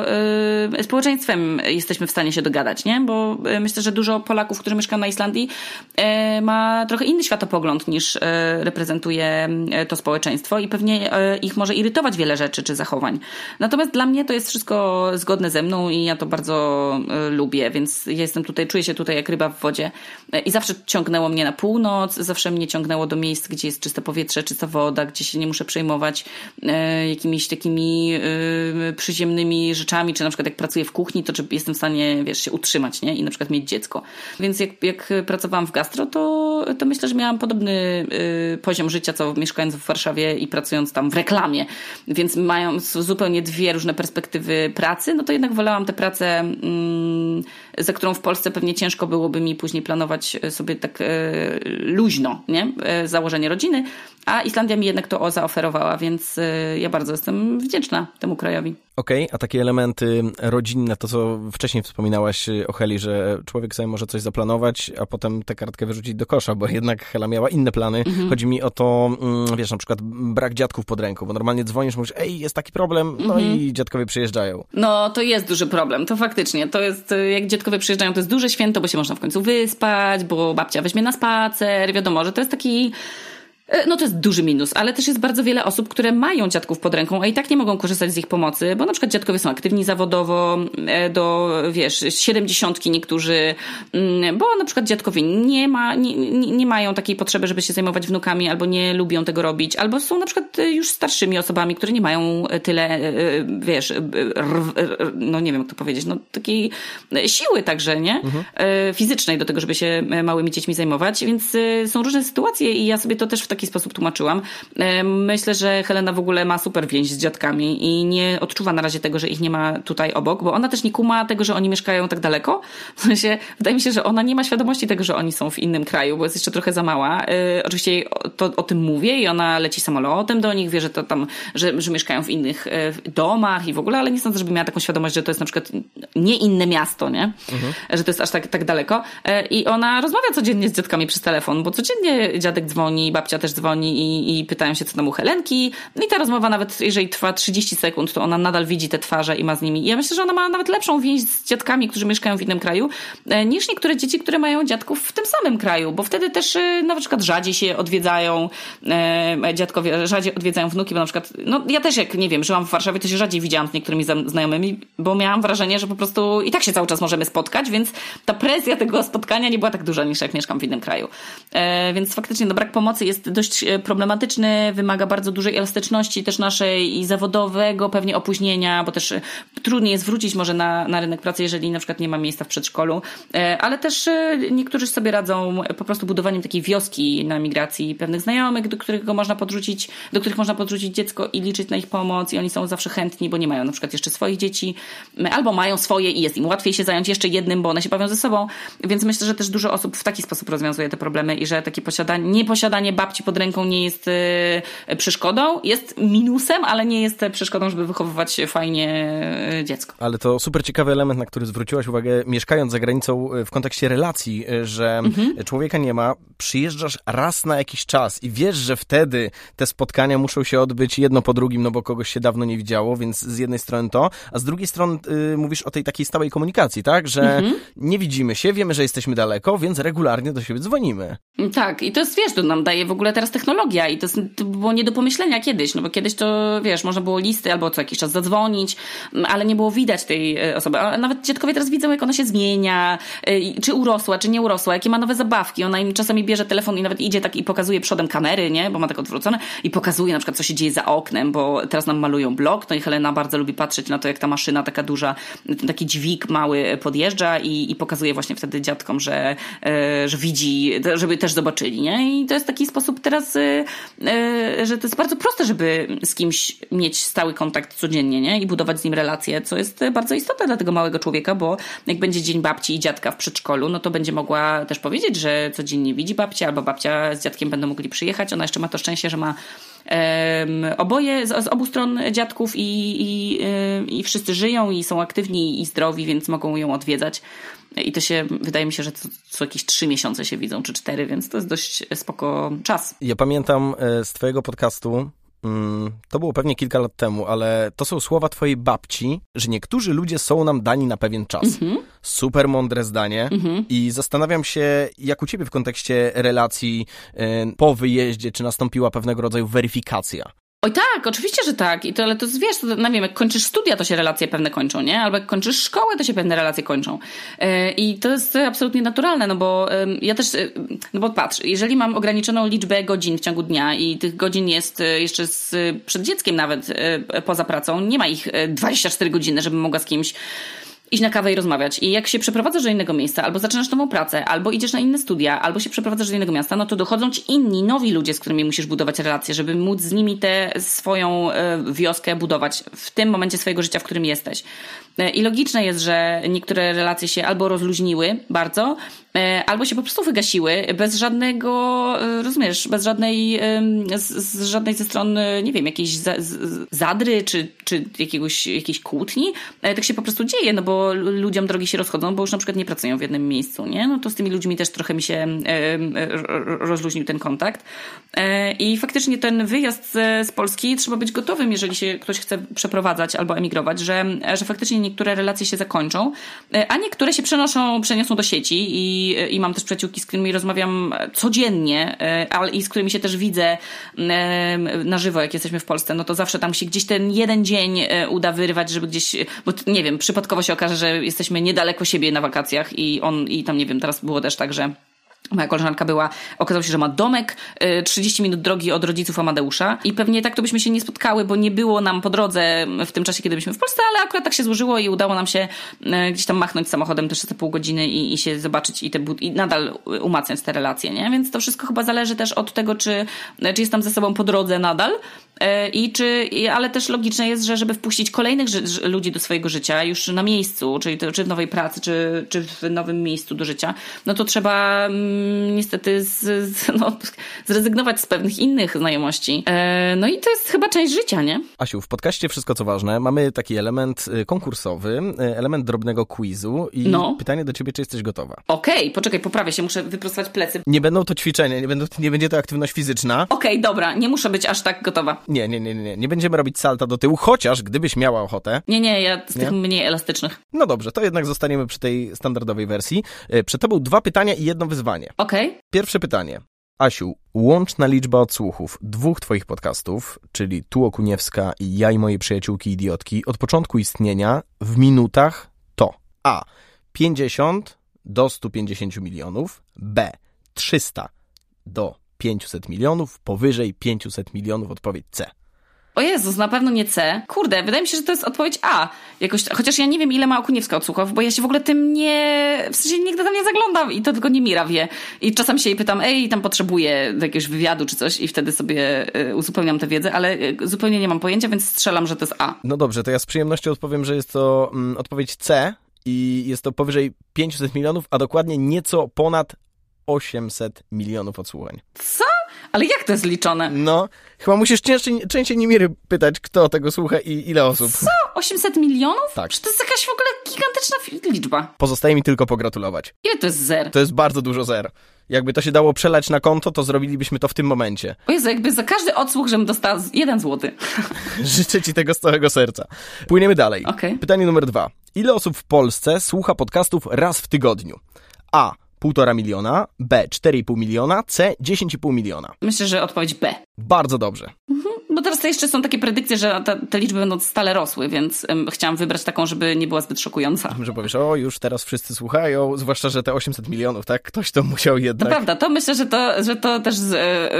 yy, społeczeństwem jesteśmy w stanie się dogadać, nie? Bo yy, myślę, że dużo Polaków, którzy mieszkają na Islandii, yy, ma trochę inny światopogląd niż reprezentuje to społeczeństwo i pewnie ich może irytować wiele rzeczy czy zachowań. Natomiast dla mnie to jest wszystko zgodne ze mną i ja to bardzo lubię, więc ja jestem tutaj, czuję się tutaj jak ryba w wodzie i zawsze ciągnęło mnie na północ, zawsze mnie ciągnęło do miejsc, gdzie jest czyste powietrze, czysta woda, gdzie się nie muszę przejmować jakimiś takimi przyziemnymi rzeczami, czy na przykład jak pracuję w kuchni, to czy jestem w stanie, wiesz, się utrzymać, nie? I na przykład mieć dziecko. Więc jak, jak pracowałam w gastro, to to myślę, że miałam podobny y, poziom życia, co mieszkając w Warszawie i pracując tam w reklamie, więc mając zupełnie dwie różne perspektywy pracy, no to jednak wolałam tę pracę, y, za którą w Polsce pewnie ciężko byłoby mi później planować sobie tak y, luźno, nie? Y, założenie rodziny, a Islandia mi jednak to zaoferowała, więc y, ja bardzo jestem wdzięczna temu krajowi. Okej, okay, a takie elementy rodzinne, to co wcześniej wspominałaś o Heli, że człowiek sobie może coś zaplanować, a potem tę kartkę wyrzucić do kosza. Mateusza, bo jednak Hela miała inne plany. Mhm. Chodzi mi o to, wiesz, na przykład brak dziadków pod ręką, bo normalnie dzwonisz, mówisz, ej, jest taki problem, no mhm. i dziadkowie przyjeżdżają. No, to jest duży problem, to faktycznie. To jest, jak dziadkowie przyjeżdżają, to jest duże święto, bo się można w końcu wyspać, bo babcia weźmie na spacer, wiadomo, że to jest taki... No to jest duży minus, ale też jest bardzo wiele osób, które mają dziadków pod ręką, a i tak nie mogą korzystać z ich pomocy, bo na przykład dziadkowie są aktywni zawodowo, do, wiesz, siedemdziesiątki niektórzy, bo na przykład dziadkowie nie, ma, nie, nie mają takiej potrzeby, żeby się zajmować wnukami, albo nie lubią tego robić, albo są na przykład już starszymi osobami, które nie mają tyle, wiesz, no nie wiem jak to powiedzieć, no takiej siły także, nie? Mhm. Fizycznej do tego, żeby się małymi dziećmi zajmować, więc są różne sytuacje i ja sobie to też w takim w taki sposób tłumaczyłam. Myślę, że Helena w ogóle ma super więź z dziadkami i nie odczuwa na razie tego, że ich nie ma tutaj obok, bo ona też nie kuma tego, że oni mieszkają tak daleko. W sensie, wydaje mi się, że ona nie ma świadomości tego, że oni są w innym kraju, bo jest jeszcze trochę za mała. Yy, oczywiście jej o, to, o tym mówię i ona leci samolotem do nich, wie, że to tam, że, że mieszkają w innych yy, domach i w ogóle, ale nie sądzę, żeby miała taką świadomość, że to jest na przykład nie inne miasto, nie? Mhm. Że to jest aż tak, tak daleko. Yy, I ona rozmawia codziennie z dziadkami przez telefon, bo codziennie dziadek dzwoni, babcia też dzwoni i, i pytają się, co tam u Helenki. I ta rozmowa, nawet jeżeli trwa trzydzieści sekund, to ona nadal widzi te twarze i ma z nimi. I ja myślę, że ona ma nawet lepszą więź z dziadkami, którzy mieszkają w innym kraju, niż niektóre dzieci, które mają dziadków w tym samym kraju, bo wtedy też na przykład rzadziej się odwiedzają, e, dziadkowie rzadziej odwiedzają wnuki, bo na przykład, no ja też jak, nie wiem, żyłam w Warszawie, to się rzadziej widziałam z niektórymi znajomymi, bo miałam wrażenie, że po prostu i tak się cały czas możemy spotkać, więc ta presja tego spotkania nie była tak duża, niż jak mieszkam w innym kraju. E, więc faktycznie no, brak pomocy jest dość problematyczny, wymaga bardzo dużej elastyczności też naszej i zawodowego pewnie opóźnienia, bo też trudniej jest wrócić może na, na rynek pracy, jeżeli na przykład nie ma miejsca w przedszkolu, ale też niektórzy sobie radzą po prostu budowaniem takiej wioski na migracji pewnych znajomych, do których można podrzucić, do których można podrzucić dziecko i liczyć na ich pomoc i oni są zawsze chętni, bo nie mają na przykład jeszcze swoich dzieci, albo mają swoje i jest im łatwiej się zająć jeszcze jednym, bo one się bawią ze sobą, więc myślę, że też dużo osób w taki sposób rozwiązuje te problemy i że takie posiadanie, nieposiadanie babci pod ręką nie jest y, przeszkodą. Jest minusem, ale nie jest przeszkodą, żeby wychowywać fajnie dziecko. Ale to super ciekawy element, na który zwróciłaś uwagę, mieszkając za granicą w kontekście relacji, że mhm. człowieka nie ma, przyjeżdżasz raz na jakiś czas i wiesz, że wtedy te spotkania muszą się odbyć jedno po drugim, no bo kogoś się dawno nie widziało, więc z jednej strony to, a z drugiej strony y, mówisz o tej takiej stałej komunikacji, tak? Że mhm. nie widzimy się, wiemy, że jesteśmy daleko, więc regularnie do siebie dzwonimy. Tak, i to jest, wiesz, to nam daje w ogóle W ogóle teraz technologia i to, jest, to było nie do pomyślenia kiedyś, no bo kiedyś to, wiesz, można było listy albo co jakiś czas zadzwonić, ale nie było widać tej osoby. A nawet dziadkowie teraz widzą, jak ona się zmienia, czy urosła, czy nie urosła, jakie ma nowe zabawki. Ona im czasami bierze telefon i nawet idzie tak i pokazuje przodem kamery, nie, bo ma tak odwrócone i pokazuje na przykład, co się dzieje za oknem, bo teraz nam malują blok, no i Helena bardzo lubi patrzeć na to, jak ta maszyna taka duża, taki dźwig mały podjeżdża i, i pokazuje właśnie wtedy dziadkom, że, że widzi, żeby też zobaczyli, nie, i to jest taki sposób teraz, że to jest bardzo proste, żeby z kimś mieć stały kontakt codziennie, nie? I budować z nim relacje, co jest bardzo istotne dla tego małego człowieka, bo jak będzie dzień babci i dziadka w przedszkolu, no to będzie mogła też powiedzieć, że codziennie widzi babcię, albo babcia z dziadkiem będą mogli przyjechać. Ona jeszcze ma to szczęście, że ma um, oboje, z, z obu stron dziadków i, i, i wszyscy żyją i są aktywni i zdrowi, więc mogą ją odwiedzać. I to się, wydaje mi się, że co, co jakieś trzy miesiące się widzą, czy cztery, więc to jest dość spoko czas. Ja pamiętam z twojego podcastu, to było pewnie kilka lat temu, ale to są słowa twojej babci, że niektórzy ludzie są nam dani na pewien czas. Mm-hmm. Super mądre zdanie mm-hmm. i zastanawiam się, jak u ciebie w kontekście relacji po wyjeździe, czy nastąpiła pewnego rodzaju weryfikacja. Oj tak, oczywiście, że tak. I to, ale to wiesz, to, no wiem, jak kończysz studia, to się relacje pewne kończą, nie? Albo jak kończysz szkołę, to się pewne relacje kończą. Yy, I to jest absolutnie naturalne, no bo yy, ja też, yy, no bo patrz, jeżeli mam ograniczoną liczbę godzin w ciągu dnia i tych godzin jest yy, jeszcze z, yy, przed dzieckiem nawet yy, poza pracą, nie ma ich yy, dwadzieścia cztery godziny, żebym mogła z kimś iść na kawę i rozmawiać. I jak się przeprowadzasz do innego miejsca, albo zaczynasz nową pracę, albo idziesz na inne studia, albo się przeprowadzasz do innego miasta, no to dochodzą ci inni, nowi ludzie, z którymi musisz budować relacje, żeby móc z nimi tę swoją wioskę budować w tym momencie swojego życia, w którym jesteś. I logiczne jest, że niektóre relacje się albo rozluźniły bardzo, albo się po prostu wygasiły bez żadnego, rozumiesz, bez żadnej z, z żadnej ze stron, nie wiem, jakiejś za, z, zadry, czy, czy jakiegoś, jakiejś kłótni. Tak się po prostu dzieje, no bo bo ludziom drogi się rozchodzą, bo już na przykład nie pracują w jednym miejscu, nie? No to z tymi ludźmi też trochę mi się rozluźnił ten kontakt. I faktycznie ten wyjazd z Polski trzeba być gotowym, jeżeli się ktoś chce przeprowadzać albo emigrować, że, że faktycznie niektóre relacje się zakończą, a niektóre się przenoszą, przeniosą do sieci i, i mam też przyjaciółki, z którymi rozmawiam codziennie, ale i z którymi się też widzę na żywo, jak jesteśmy w Polsce, no to zawsze tam się gdzieś ten jeden dzień uda wyrywać, żeby gdzieś, bo nie wiem, przypadkowo się okaże, że jesteśmy niedaleko siebie na wakacjach i on, i tam nie wiem, teraz było też tak, że moja koleżanka była, okazało się, że ma domek trzydzieści minut drogi od rodziców Amadeusza i pewnie tak to byśmy się nie spotkały, bo nie było nam po drodze w tym czasie, kiedy byliśmy w Polsce, ale akurat tak się złożyło i udało nam się gdzieś tam machnąć samochodem też za pół godziny i, i się zobaczyć i, te, i nadal umacniać te relacje, nie? Więc to wszystko chyba zależy też od tego, czy, czy jest tam ze sobą po drodze nadal i czy, ale też logiczne jest, że żeby wpuścić kolejnych ży- ludzi do swojego życia już na miejscu, czyli to, czy w nowej pracy, czy, czy w nowym miejscu do życia, no to trzeba niestety z, z, no, zrezygnować z pewnych innych znajomości. E, no i to jest chyba część życia, nie? Asiu, w podcaście Wszystko Co Ważne mamy taki element konkursowy, element drobnego quizu i no. Pytanie do ciebie, czy jesteś gotowa? Okej, okay, poczekaj, poprawię się, muszę wyprostować plecy. Nie będą to ćwiczenia, nie, będą, nie będzie to aktywność fizyczna. Okej, okay, dobra, nie muszę być aż tak gotowa. Nie, nie, nie, nie, nie będziemy robić salta do tyłu, chociaż gdybyś miała ochotę. Nie, nie, ja z nie? tych mniej elastycznych. No dobrze, to jednak zostaniemy przy tej standardowej wersji. Przed tobą dwa pytania i jedno wyzwanie. Okay. Pierwsze pytanie. Asiu, łączna liczba odsłuchów dwóch twoich podcastów, czyli Tu Okuniewska i Ja i Moje Przyjaciółki Idiotki, od początku istnienia w minutach to A. pięćdziesiąt do stu pięćdziesięciu milionów, B. trzysta do pięciuset milionów, powyżej pięciuset milionów odpowiedź C. O Jezus, na pewno nie C. Kurde, wydaje mi się, że to jest odpowiedź A. Jakoś, chociaż ja nie wiem, ile ma Okuniewska odsłuchów, bo ja się w ogóle tym nie... W sensie nigdy tam nie zaglądam i to tylko nie mira wie. I czasem się jej pytam, ej, tam potrzebuję do jakiegoś wywiadu czy coś i wtedy sobie uzupełniam tę wiedzę, ale zupełnie nie mam pojęcia, więc strzelam, że to jest A. No dobrze, to ja z przyjemnością odpowiem, że jest to mm, odpowiedź C i jest to powyżej pięciuset milionów, a dokładnie nieco ponad osiemset milionów odsłuchań. Co? Ale jak to jest liczone? No, chyba musisz częściej, częściej Niemiry pytać, kto tego słucha i ile osób. Co? osiemset milionów? Tak. Czy to jest jakaś w ogóle gigantyczna liczba? Pozostaje mi tylko pogratulować. Ile to jest zer? To jest bardzo dużo zer. Jakby to się dało przelać na konto, to zrobilibyśmy to w tym momencie. O Jezu, jakby za każdy odsłuch, żebym dostała jeden złoty. Życzę ci tego z całego serca. Płyniemy dalej. Okay. Pytanie numer dwa. Ile osób w Polsce słucha podcastów raz w tygodniu? A. półtora miliona, B. cztery i pół miliona, C. dziesięć i pół miliona. Myślę, że odpowiedź B. Bardzo dobrze. Mhm. Bo teraz jeszcze są takie predykcje, że te, te liczby będą stale rosły, więc um, chciałam wybrać taką, żeby nie była zbyt szokująca. Że powiesz, o już teraz wszyscy słuchają, zwłaszcza, że te osiemset milionów, tak? Ktoś to musiał jednak... To prawda, to myślę, że to, że to też z,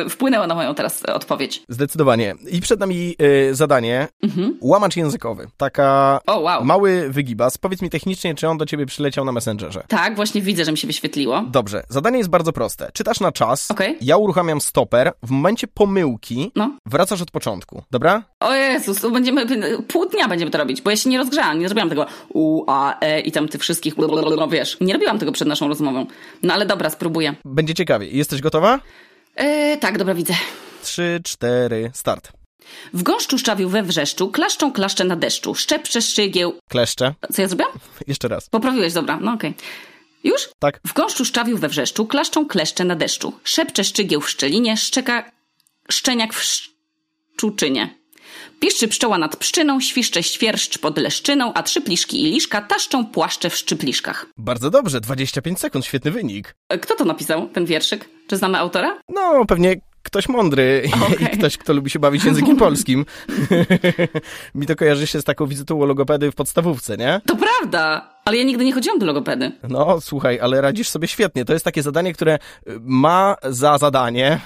y, wpłynęło na moją teraz odpowiedź. Zdecydowanie. I przed nami y, zadanie. Mhm. Łamacz językowy. Taka o, wow. mały wygibas. Powiedz mi technicznie, czy on do ciebie przyleciał na Messengerze. Tak, właśnie widzę, że mi się wyświetliło. Dobrze. Zadanie jest bardzo proste. Czytasz na czas. Okay. Ja uruchamiam stoper. W momencie pomyłki no. wracasz od początku, dobra? O Jezus, będziemy, pół dnia będziemy to robić, bo ja się nie rozgrzałam, nie zrobiłam tego u, a, e i tam tych wszystkich, blablabla, wiesz, nie robiłam tego przed naszą rozmową. No ale dobra, spróbuję. Będzie ciekawie. Jesteś gotowa? E, tak, dobra, widzę. Trzy, cztery, start. W gąszczu szczawiu we wrzeszczu, klaszczą klaszcze na deszczu, szczepcze szczygieł... Kleszcze. Co ja zrobiłam? Jeszcze raz. Poprawiłeś, dobra, no okej. Okay. Już? Tak. W gąszczu szczawiu we wrzeszczu, klaszczą kleszcze na deszczu, szepcze szczygieł w szczelinie, szczeka... szczeniak w szcz... czuczynie. Piszczy pszczoła nad pszczyną, świszcze świerszcz pod leszczyną, a trzy pliszki i liszka taszczą płaszcze w szczypliszkach. Bardzo dobrze, dwadzieścia pięć sekund, świetny wynik. Kto to napisał, ten wierszyk? Czy znamy autora? No, pewnie ktoś mądry okay. i ktoś, kto lubi się bawić językiem polskim. Mi to kojarzy się z taką wizytą u logopedy w podstawówce, nie? To prawda! Ale ja nigdy nie chodziłam do logopedy. No, słuchaj, ale radzisz sobie świetnie. To jest takie zadanie, które ma za zadanie,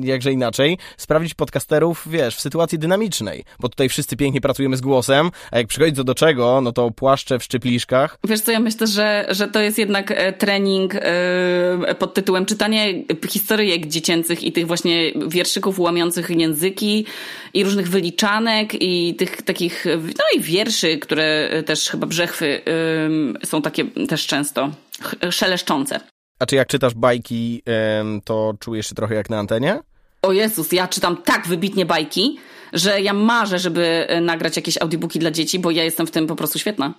jakże inaczej, sprawdzić podcasterów, wiesz, w sytuacji dynamicznej. Bo tutaj wszyscy pięknie pracujemy z głosem, a jak przychodzi co do czego, no to płaszcze w szczypliszkach. Wiesz co, ja myślę, że, że to jest jednak trening yy, pod tytułem czytanie historyjek dziecięcych i tych właśnie wierszyków łamiących języki i różnych wyliczanek i tych takich, no i wierszy, które też chyba brzechwy... Yy, są takie też często szeleszczące. A czy jak czytasz bajki, to czujesz się trochę jak na antenie? O Jezus, ja czytam tak wybitnie bajki, że ja marzę, żeby nagrać jakieś audiobooki dla dzieci, bo ja jestem w tym po prostu świetna.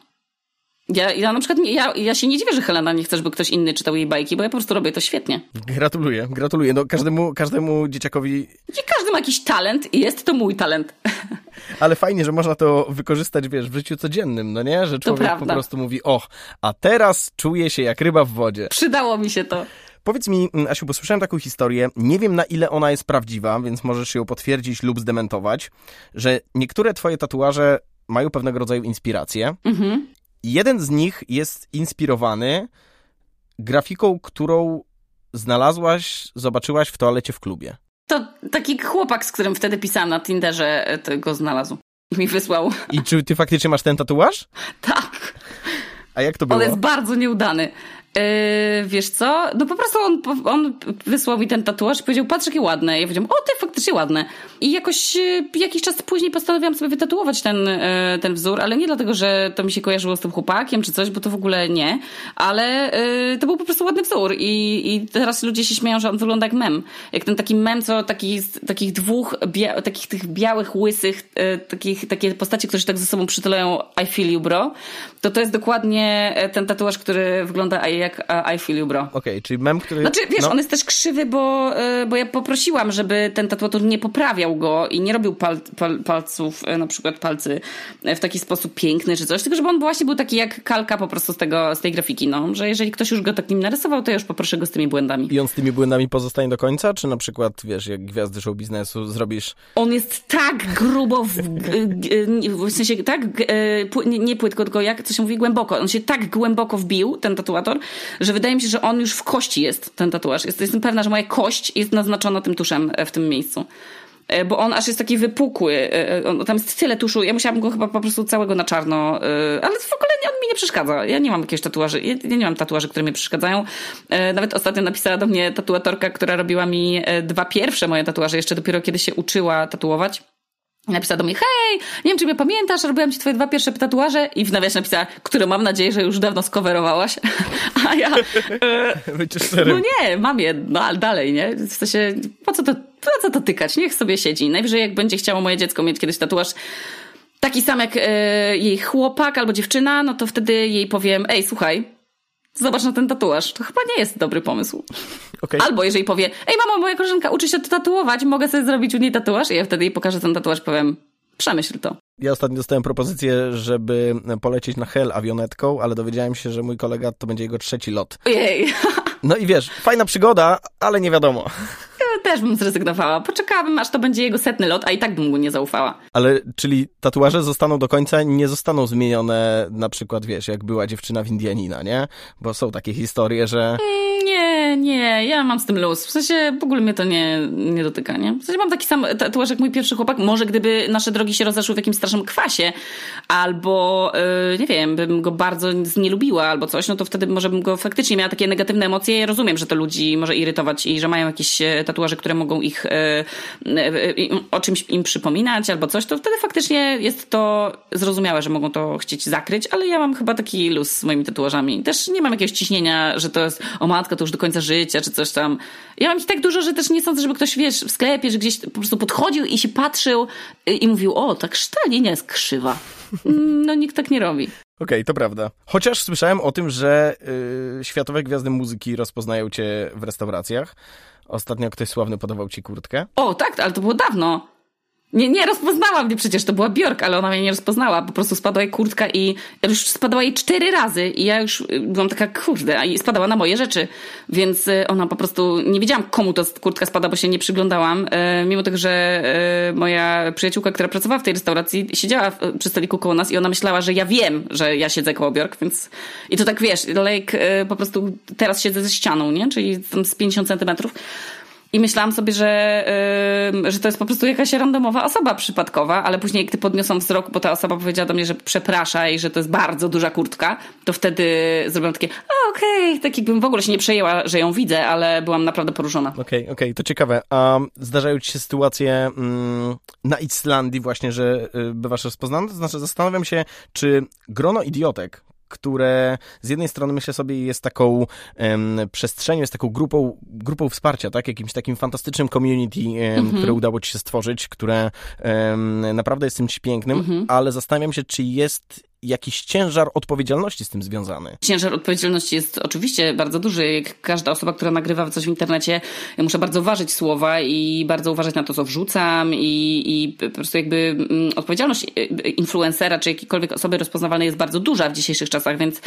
Ja, ja na przykład, ja, ja się nie dziwię, że Helena nie chce, żeby ktoś inny czytał jej bajki, bo ja po prostu robię to świetnie. Gratuluję, gratuluję. No, każdemu, każdemu dzieciakowi... Nie każdy ma jakiś talent i jest to mój talent. Ale fajnie, że można to wykorzystać, wiesz, w życiu codziennym, no nie? Że człowiek po prostu mówi, och, a teraz czuję się jak ryba w wodzie. Przydało mi się to. Powiedz mi, Asiu, bo słyszałem taką historię, nie wiem na ile ona jest prawdziwa, więc możesz ją potwierdzić lub zdementować, że niektóre twoje tatuaże mają pewnego rodzaju inspiracje. Mhm. Jeden z nich jest inspirowany grafiką, którą znalazłaś, zobaczyłaś w toalecie w klubie. To taki chłopak, z którym wtedy pisałam na Tinderze, to go znalazł i mi wysłał. I czy ty faktycznie masz ten tatuaż? Tak. A jak to było? On jest bardzo nieudany. Yy, wiesz co? No po prostu on, on wysłał mi ten tatuaż i powiedział, patrz jakie ładne. I ja powiedziałam, o ty faktycznie ładne. I jakoś yy, jakiś czas później postanowiłam sobie wytatuować ten, yy, ten wzór, ale nie dlatego, że to mi się kojarzyło z tym chłopakiem czy coś, bo to w ogóle nie. Ale yy, to był po prostu ładny wzór. I, i teraz ludzie się śmieją, że on wygląda jak mem. Jak ten taki mem, co taki, takich dwóch, bia- takich tych białych, łysych, yy, takich, takie postacie, które się tak ze sobą przytulają I feel you, bro. To to jest dokładnie ten tatuaż, który wygląda jak jak I feel you, bro. Okej, okay, czyli mem, który... Znaczy, wiesz, no. On jest też krzywy, bo, bo ja poprosiłam, żeby ten tatuator nie poprawiał go i nie robił pal, pal, palców, na przykład palcy w taki sposób piękny czy coś, tylko żeby on właśnie był taki jak kalka po prostu z, tego, z tej grafiki, no. Że jeżeli ktoś już go takim narysował, to ja już poproszę go z tymi błędami. I on z tymi błędami pozostanie do końca? Czy na przykład, wiesz, jak gwiazdy show biznesu zrobisz... On jest tak grubo, w, w sensie tak nie płytko, tylko jak to się mówi, głęboko. On się tak głęboko wbił, ten tatuator, że wydaje mi się, że on już w kości jest, ten tatuaż. Jest, jestem pewna, że moja kość jest naznaczona tym tuszem w tym miejscu. Bo on aż jest taki wypukły. On, tam jest tyle tuszu. Ja musiałabym go chyba po prostu całego na czarno. Ale w ogóle on mi nie przeszkadza. Ja nie mam jakiegoś tatuaży. Ja nie mam tatuaży, które mi przeszkadzają. Nawet ostatnio napisała do mnie tatuatorka, która robiła mi dwa pierwsze moje tatuaże. Jeszcze dopiero kiedy się uczyła tatuować. Napisała do mnie, hej, nie wiem, czy mnie pamiętasz, robiłam ci twoje dwa pierwsze tatuaże i w nawiasie napisała, które mam nadzieję, że już dawno skowerowałaś, a ja e, no nie, mam je, no ale dalej, nie? W sensie, po co to, po co to tykać? Niech sobie siedzi. Najwyżej jak będzie chciało moje dziecko mieć kiedyś tatuaż taki sam jak e, jej chłopak albo dziewczyna, no to wtedy jej powiem, ej, słuchaj, zobacz na ten tatuaż. To chyba nie jest dobry pomysł. Okay. Albo jeżeli powie, ej mama, moja koleżanka uczy się to tatuować, mogę sobie zrobić u niej tatuaż? I ja wtedy jej pokażę ten tatuaż, powiem, przemyśl to. Ja ostatnio dostałem propozycję, żeby polecieć na Hel awionetką, ale dowiedziałem się, że mój kolega to będzie jego trzeci lot. Ojej. No i wiesz, fajna przygoda, ale nie wiadomo. Ja też bym zrezygnowała. Poczekałabym, aż to będzie jego setny lot, a i tak bym mu nie zaufała. Ale, czyli tatuaże zostaną do końca, nie zostaną zmienione, na przykład, wiesz, jak była dziewczyna w Indianina, nie? Bo są takie historie, że... Nie, nie, ja mam z tym luz. W sensie, w ogóle mnie to nie, nie dotyka, nie? W sensie mam taki sam tatuaż jak mój pierwszy chłopak. Może gdyby nasze drogi się rozeszły w jakimś strasznym kwasie, albo, yy, nie wiem, bym go bardzo znielubiła albo coś, no to wtedy może bym go faktycznie miała takie negatywne emocje. Ja rozumiem, że to ludzi może irytować i że mają jakieś tatuaże, które mogą ich yy, yy, o czymś im przypominać albo coś, to wtedy faktycznie jest to zrozumiałe, że mogą to chcieć zakryć, ale ja mam chyba taki luz z moimi tatuażami. Też nie mam jakiegoś ciśnienia, że to jest, o matka, to już do końca życia, czy coś tam. Ja mam ich tak dużo, że też nie sądzę, żeby ktoś, wiesz, w sklepie, że gdzieś po prostu podchodził i się patrzył i mówił, o, ta linia jest krzywa. No nikt tak nie robi. Okej, okay, to prawda. Chociaż słyszałem o tym, że yy, światowe gwiazdy muzyki rozpoznają cię w restauracjach. Ostatnio ktoś sławny podawał ci kurtkę. O, tak, ale to było dawno. Nie, nie rozpoznała mnie przecież, to była Bjork, ale ona mnie nie rozpoznała, po prostu spadła jej kurtka i już spadła jej cztery razy i ja już byłam taka, kurde, i spadała na moje rzeczy, więc ona po prostu, nie wiedziałam komu to kurtka spada, bo się nie przyglądałam, mimo tego, że moja przyjaciółka, która pracowała w tej restauracji, siedziała przy stoliku koło nas i ona myślała, że ja wiem, że ja siedzę koło Bjork, więc i to tak, wiesz, like, po prostu teraz siedzę ze ścianą, nie, czyli tam z pięćdziesiąt centymetrów. I myślałam sobie, że, yy, że to jest po prostu jakaś randomowa osoba przypadkowa, ale później jak ty podniosłam wzrok, bo ta osoba powiedziała do mnie, że przeprasza i że to jest bardzo duża kurtka, to wtedy zrobiłam takie, a okej, okay, tak jakbym w ogóle się nie przejęła, że ją widzę, ale byłam naprawdę poruszona. Okej, okay, okej, okay, to ciekawe. A zdarzają ci się sytuacje mm, na Islandii właśnie, że y, bywasz rozpoznana? To znaczy zastanawiam się, czy grono idiotek, które z jednej strony, myślę sobie, jest taką um, przestrzenią, jest taką grupą, grupą wsparcia, tak? Jakimś takim fantastycznym community, um, mm-hmm. które udało ci się stworzyć, które um, naprawdę jest czymś pięknym, mm-hmm. ale zastanawiam się, czy jest jakiś ciężar odpowiedzialności z tym związany. Ciężar odpowiedzialności jest oczywiście bardzo duży. Jak każda osoba, która nagrywa coś w internecie, ja muszę bardzo ważyć słowa i bardzo uważać na to, co wrzucam i, i po prostu jakby odpowiedzialność influencera czy jakiejkolwiek osoby rozpoznawalnej jest bardzo duża w dzisiejszych czasach, więc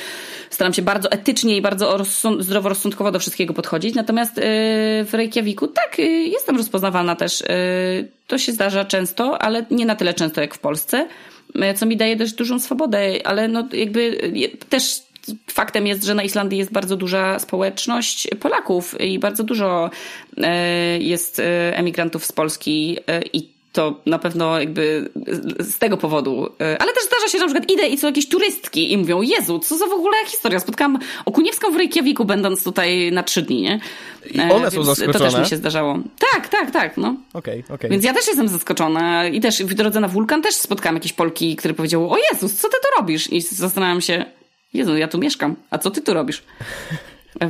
staram się bardzo etycznie i bardzo rozsąd- zdroworozsądkowo do wszystkiego podchodzić. Natomiast yy, w Reykjaviku tak, yy, jestem rozpoznawalna też. Yy, to się zdarza często, ale nie na tyle często jak w Polsce, co mi daje dość dużą swobodę, ale no jakby też faktem jest, że na Islandii jest bardzo duża społeczność Polaków i bardzo dużo jest emigrantów z Polski i to na pewno jakby z tego powodu. Ale też zdarza się, że na przykład idę i są jakieś turystki i mówią, Jezu, co za w ogóle historia, spotkałam Okuniewską w Reykjaviku, będąc tutaj na trzy dni, nie? I one Więc są zaskoczone. To też mi się zdarzało. Tak, tak, tak, no. Okej, okay, okay. Więc ja też jestem zaskoczona i też w drodze na wulkan też spotkałam jakieś Polki, które powiedziały, o Jezus, co ty tu robisz? I zastanawiam się, Jezu, ja tu mieszkam, a co ty tu robisz?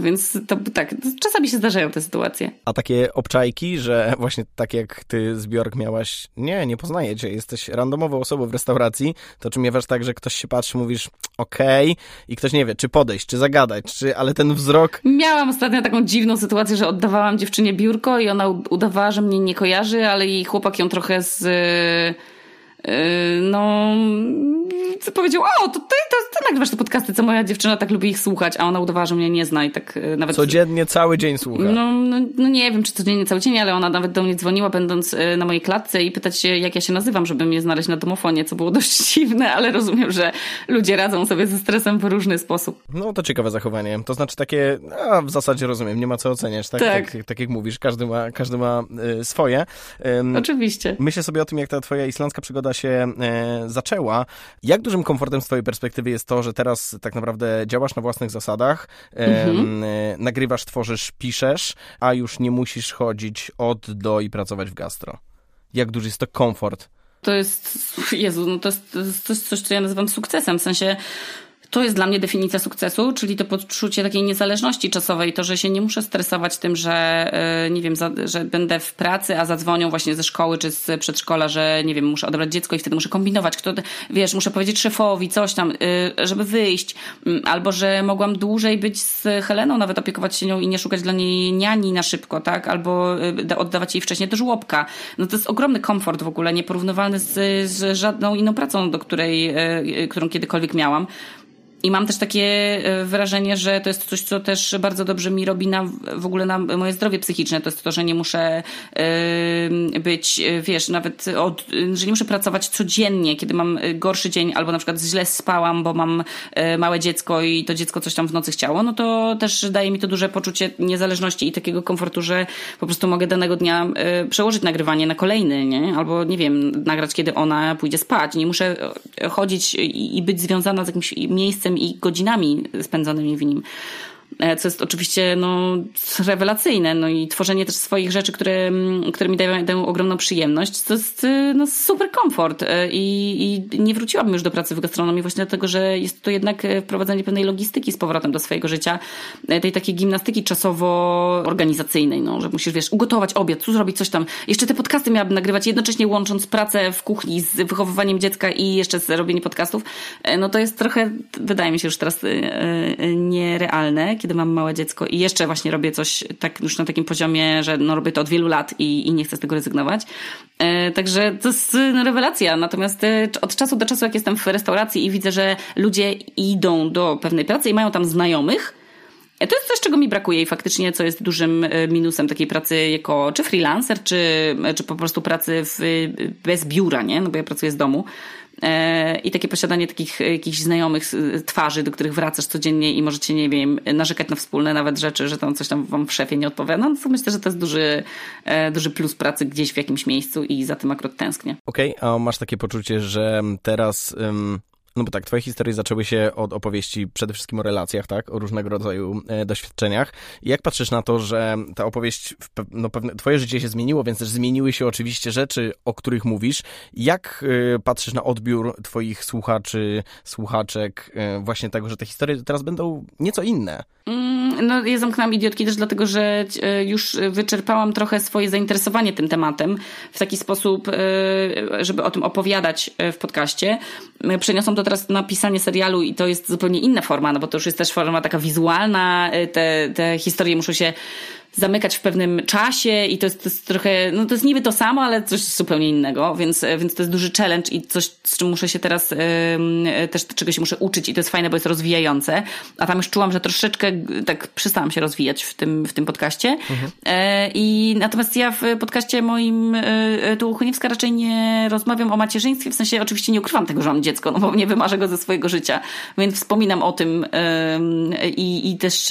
Więc to tak, czasami się zdarzają te sytuacje. A takie obczajki, że właśnie tak jak ty z Bjork miałaś, nie, nie poznaję cię, jesteś randomową osobą w restauracji, to czy miewasz tak, że ktoś się patrzy, mówisz okej okay, i ktoś nie wie, czy podejść, czy zagadać, czy, ale ten wzrok... Miałam ostatnio taką dziwną sytuację, że oddawałam dziewczynie biurko i ona udawała, że mnie nie kojarzy, ale jej chłopak ją trochę z... no powiedział, o, to ty, to ty nagrywasz te podcasty, co moja dziewczyna tak lubi ich słuchać, a ona udawała, że mnie nie zna i tak nawet... Codziennie cały dzień słucha. No, no, no nie wiem, czy codziennie cały dzień, ale ona nawet do mnie dzwoniła, będąc na mojej klatce i pytać się, jak ja się nazywam, żeby mnie znaleźć na domofonie, co było dość dziwne, ale rozumiem, że ludzie radzą sobie ze stresem w różny sposób. No, to ciekawe zachowanie. To znaczy takie, a w zasadzie rozumiem, nie ma co oceniać, tak? Tak, tak, tak jak mówisz, każdy ma, każdy ma y, swoje. Ym, Oczywiście. Myślę sobie o tym, jak ta twoja islandzka przygoda się e, zaczęła. Jak dużym komfortem z twojej perspektywy jest to, że teraz tak naprawdę działasz na własnych zasadach, e, mm-hmm. e, nagrywasz, tworzysz, piszesz, a już nie musisz chodzić od do i pracować w gastro? Jak duży jest to komfort? To jest, Jezu, no to jest, to jest coś, coś, co ja nazywam sukcesem, w sensie to jest dla mnie definicja sukcesu, czyli to poczucie takiej niezależności czasowej, to, że się nie muszę stresować tym, że nie wiem, że będę w pracy, a zadzwonią właśnie ze szkoły czy z przedszkola, że nie wiem, muszę odebrać dziecko i wtedy muszę kombinować, kto, wiesz, muszę powiedzieć szefowi coś tam, żeby wyjść, albo że mogłam dłużej być z Heleną, nawet opiekować się nią i nie szukać dla niej niani na szybko, tak, albo oddawać jej wcześniej do żłobka. No to jest ogromny komfort w ogóle, nieporównywalny z, z żadną inną pracą, do której, którą kiedykolwiek miałam. I mam też takie wrażenie, że to jest coś, co też bardzo dobrze mi robi na, w ogóle na moje zdrowie psychiczne. To jest to, że nie muszę być, wiesz, nawet, od, że nie muszę pracować codziennie, kiedy mam gorszy dzień albo na przykład źle spałam, bo mam małe dziecko i to dziecko coś tam w nocy chciało. No to też daje mi to duże poczucie niezależności i takiego komfortu, że po prostu mogę danego dnia przełożyć nagrywanie na kolejny, nie? Albo, nie wiem, nagrać, kiedy ona pójdzie spać. Nie muszę chodzić i być związana z jakimś miejscem i godzinami spędzonymi w nim, co jest oczywiście no, rewelacyjne, no i tworzenie też swoich rzeczy, które, które mi dają, dają ogromną przyjemność, to jest no, super komfort I, i nie wróciłabym już do pracy w gastronomii właśnie dlatego, że jest to jednak wprowadzenie pewnej logistyki z powrotem do swojego życia, tej takiej gimnastyki czasowo-organizacyjnej, no, że musisz, wiesz, ugotować obiad, tu zrobić coś tam, jeszcze te podcasty miałabym nagrywać jednocześnie łącząc pracę w kuchni z wychowywaniem dziecka i jeszcze z robieniem podcastów, no to jest trochę, wydaje mi się już teraz nierealne, kiedy mam małe dziecko i jeszcze właśnie robię coś tak już na takim poziomie, że no robię to od wielu lat i, i nie chcę z tego rezygnować. E, także to jest no, rewelacja. Natomiast e, od czasu do czasu, jak jestem w restauracji i widzę, że ludzie idą do pewnej pracy i mają tam znajomych, e, to jest coś, czego mi brakuje i faktycznie co jest dużym minusem takiej pracy jako czy freelancer, czy, czy po prostu pracy w, bez biura, nie? No bo ja pracuję z domu. I takie posiadanie takich jakichś znajomych twarzy, do których wracasz codziennie i możecie, nie wiem, narzekać na wspólne nawet rzeczy, że tam coś tam wam w szefie nie odpowiada. No to myślę, że to jest duży, duży plus pracy gdzieś w jakimś miejscu i za tym akurat tęsknię. Okej, okay, a masz takie poczucie, że teraz... Ym... No bo tak, twoje historie zaczęły się od opowieści przede wszystkim o relacjach, tak? O różnego rodzaju e, doświadczeniach. I jak patrzysz na to, że ta opowieść, pe- no pewne, twoje życie się zmieniło, więc też zmieniły się oczywiście rzeczy, o których mówisz. Jak e, patrzysz na odbiór twoich słuchaczy, słuchaczek e, właśnie tego, że te historie teraz będą nieco inne? Mm, no ja zamknęłam Idiotki też dlatego, że już wyczerpałam trochę swoje zainteresowanie tym tematem w taki sposób, żeby o tym opowiadać w podcaście. Przeniosłam to teraz na pisanie serialu i to jest zupełnie inna forma, no bo to już jest też forma taka wizualna, te, te historie muszą się zamykać w pewnym czasie i to jest, to jest trochę, no to jest niby to samo, ale coś zupełnie innego, więc, więc to jest duży challenge i coś, z czym muszę się teraz yy, też czego się muszę uczyć i to jest fajne, bo jest rozwijające, a tam już czułam, że troszeczkę tak przestałam się rozwijać w tym, w tym podcaście. Mhm. Yy, i natomiast ja w podcaście moim yy, Tu Okuniewska raczej nie rozmawiam o macierzyństwie, w sensie oczywiście nie ukrywam tego, że mam dziecko, no bo nie wymarzę go ze swojego życia, więc wspominam o tym yy, i, i też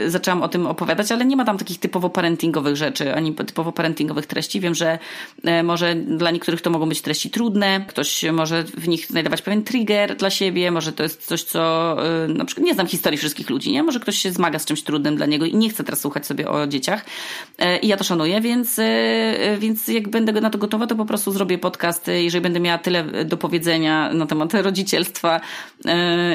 yy, zaczęłam o tym opowiadać, ale nie ma tam takich typowo parentingowych rzeczy, ani typowo parentingowych treści. Wiem, że może dla niektórych to mogą być treści trudne, ktoś może w nich znajdować pewien trigger dla siebie, może to jest coś, co na przykład nie znam historii wszystkich ludzi, nie? Może ktoś się zmaga z czymś trudnym dla niego i nie chce teraz słuchać sobie o dzieciach i ja to szanuję, więc, więc jak będę na to gotowa, to po prostu zrobię podcast, jeżeli będę miała tyle do powiedzenia na temat rodzicielstwa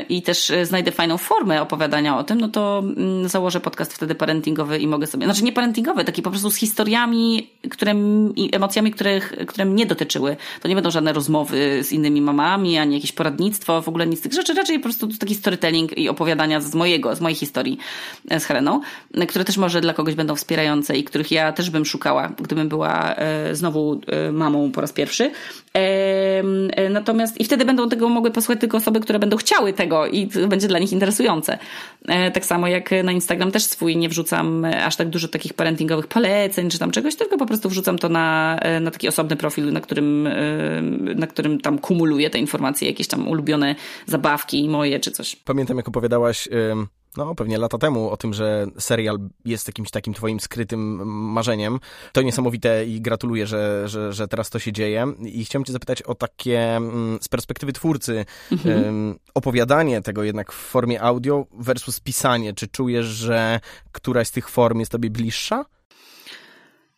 i też znajdę fajną formę opowiadania o tym, no to założę podcast wtedy parentingowy i mogę sobie, znaczy nie parentingowe, takie po prostu z historiami które, i emocjami, których, które mnie dotyczyły. To nie będą żadne rozmowy z innymi mamami, ani jakieś poradnictwo, w ogóle nic z tych rzeczy. Raczej po prostu taki storytelling i opowiadania z mojego, z mojej historii z Heleną, które też może dla kogoś będą wspierające i których ja też bym szukała, gdybym była e, znowu e, mamą po raz pierwszy. E, e, natomiast i wtedy będą tego mogły posłuchać tylko osoby, które będą chciały tego i to będzie dla nich interesujące. E, tak samo jak na Instagram też swój nie wrzucam aż tak dużo takich parentingowych poleceń czy tam czegoś, tylko po prostu wrzucam to na, na taki osobny profil, na którym, na którym tam kumuluję te informacje, jakieś tam ulubione zabawki moje czy coś. Pamiętam, jak opowiadałaś no pewnie lata temu o tym, że serial jest jakimś takim twoim skrytym marzeniem. To niesamowite i gratuluję, że, że, że teraz to się dzieje. I chciałem cię zapytać o takie z perspektywy twórcy mhm. opowiadanie tego jednak w formie audio versus pisanie. Czy czujesz, że któraś z tych form jest tobie bliższa?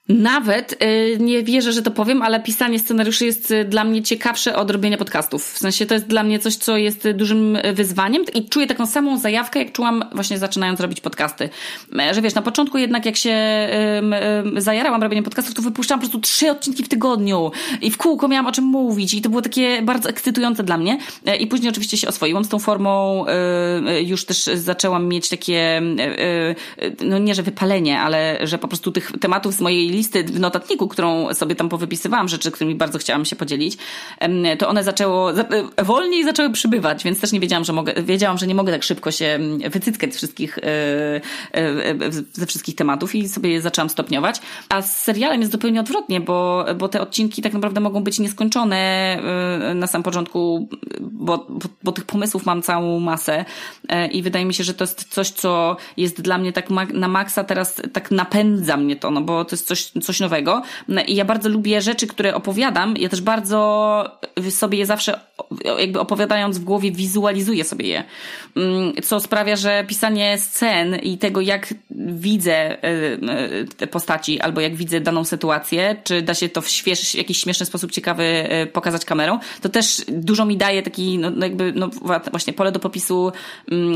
Nawet, nie wierzę, że to powiem, ale pisanie scenariuszy jest dla mnie ciekawsze od robienia podcastów. W sensie to jest dla mnie coś, co jest dużym wyzwaniem i czuję taką samą zajawkę, jak czułam właśnie zaczynając robić podcasty. Że wiesz, na początku jednak jak się zajarałam robieniem podcastów, to wypuszczałam po prostu trzy odcinki w tygodniu i w kółko miałam o czym mówić i to było takie bardzo ekscytujące dla mnie i później oczywiście się oswoiłam z tą formą, już też zaczęłam mieć takie, no nie, że wypalenie, ale że po prostu tych tematów z mojej listy w notatniku, którą sobie tam powypisywałam, rzeczy, którymi bardzo chciałam się podzielić, to one zaczęło, wolniej zaczęły przybywać, więc też nie wiedziałam, że mogę, wiedziałam, że nie mogę tak szybko się wycyckać z wszystkich, ze wszystkich tematów i sobie je zaczęłam stopniować. A z serialem jest zupełnie odwrotnie, bo, bo te odcinki tak naprawdę mogą być nieskończone na samym początku, bo, bo, bo tych pomysłów mam całą masę i wydaje mi się, że to jest coś, co jest dla mnie tak na maksa teraz, tak napędza mnie to, no bo to jest coś coś nowego i ja bardzo lubię rzeczy, które opowiadam, ja też bardzo sobie je zawsze jakby opowiadając w głowie wizualizuję sobie je, co sprawia, że pisanie scen i tego jak widzę te postaci albo jak widzę daną sytuację, czy da się to w śwież, jakiś śmieszny sposób ciekawy pokazać kamerą, to też dużo mi daje taki no jakby no właśnie pole do popisu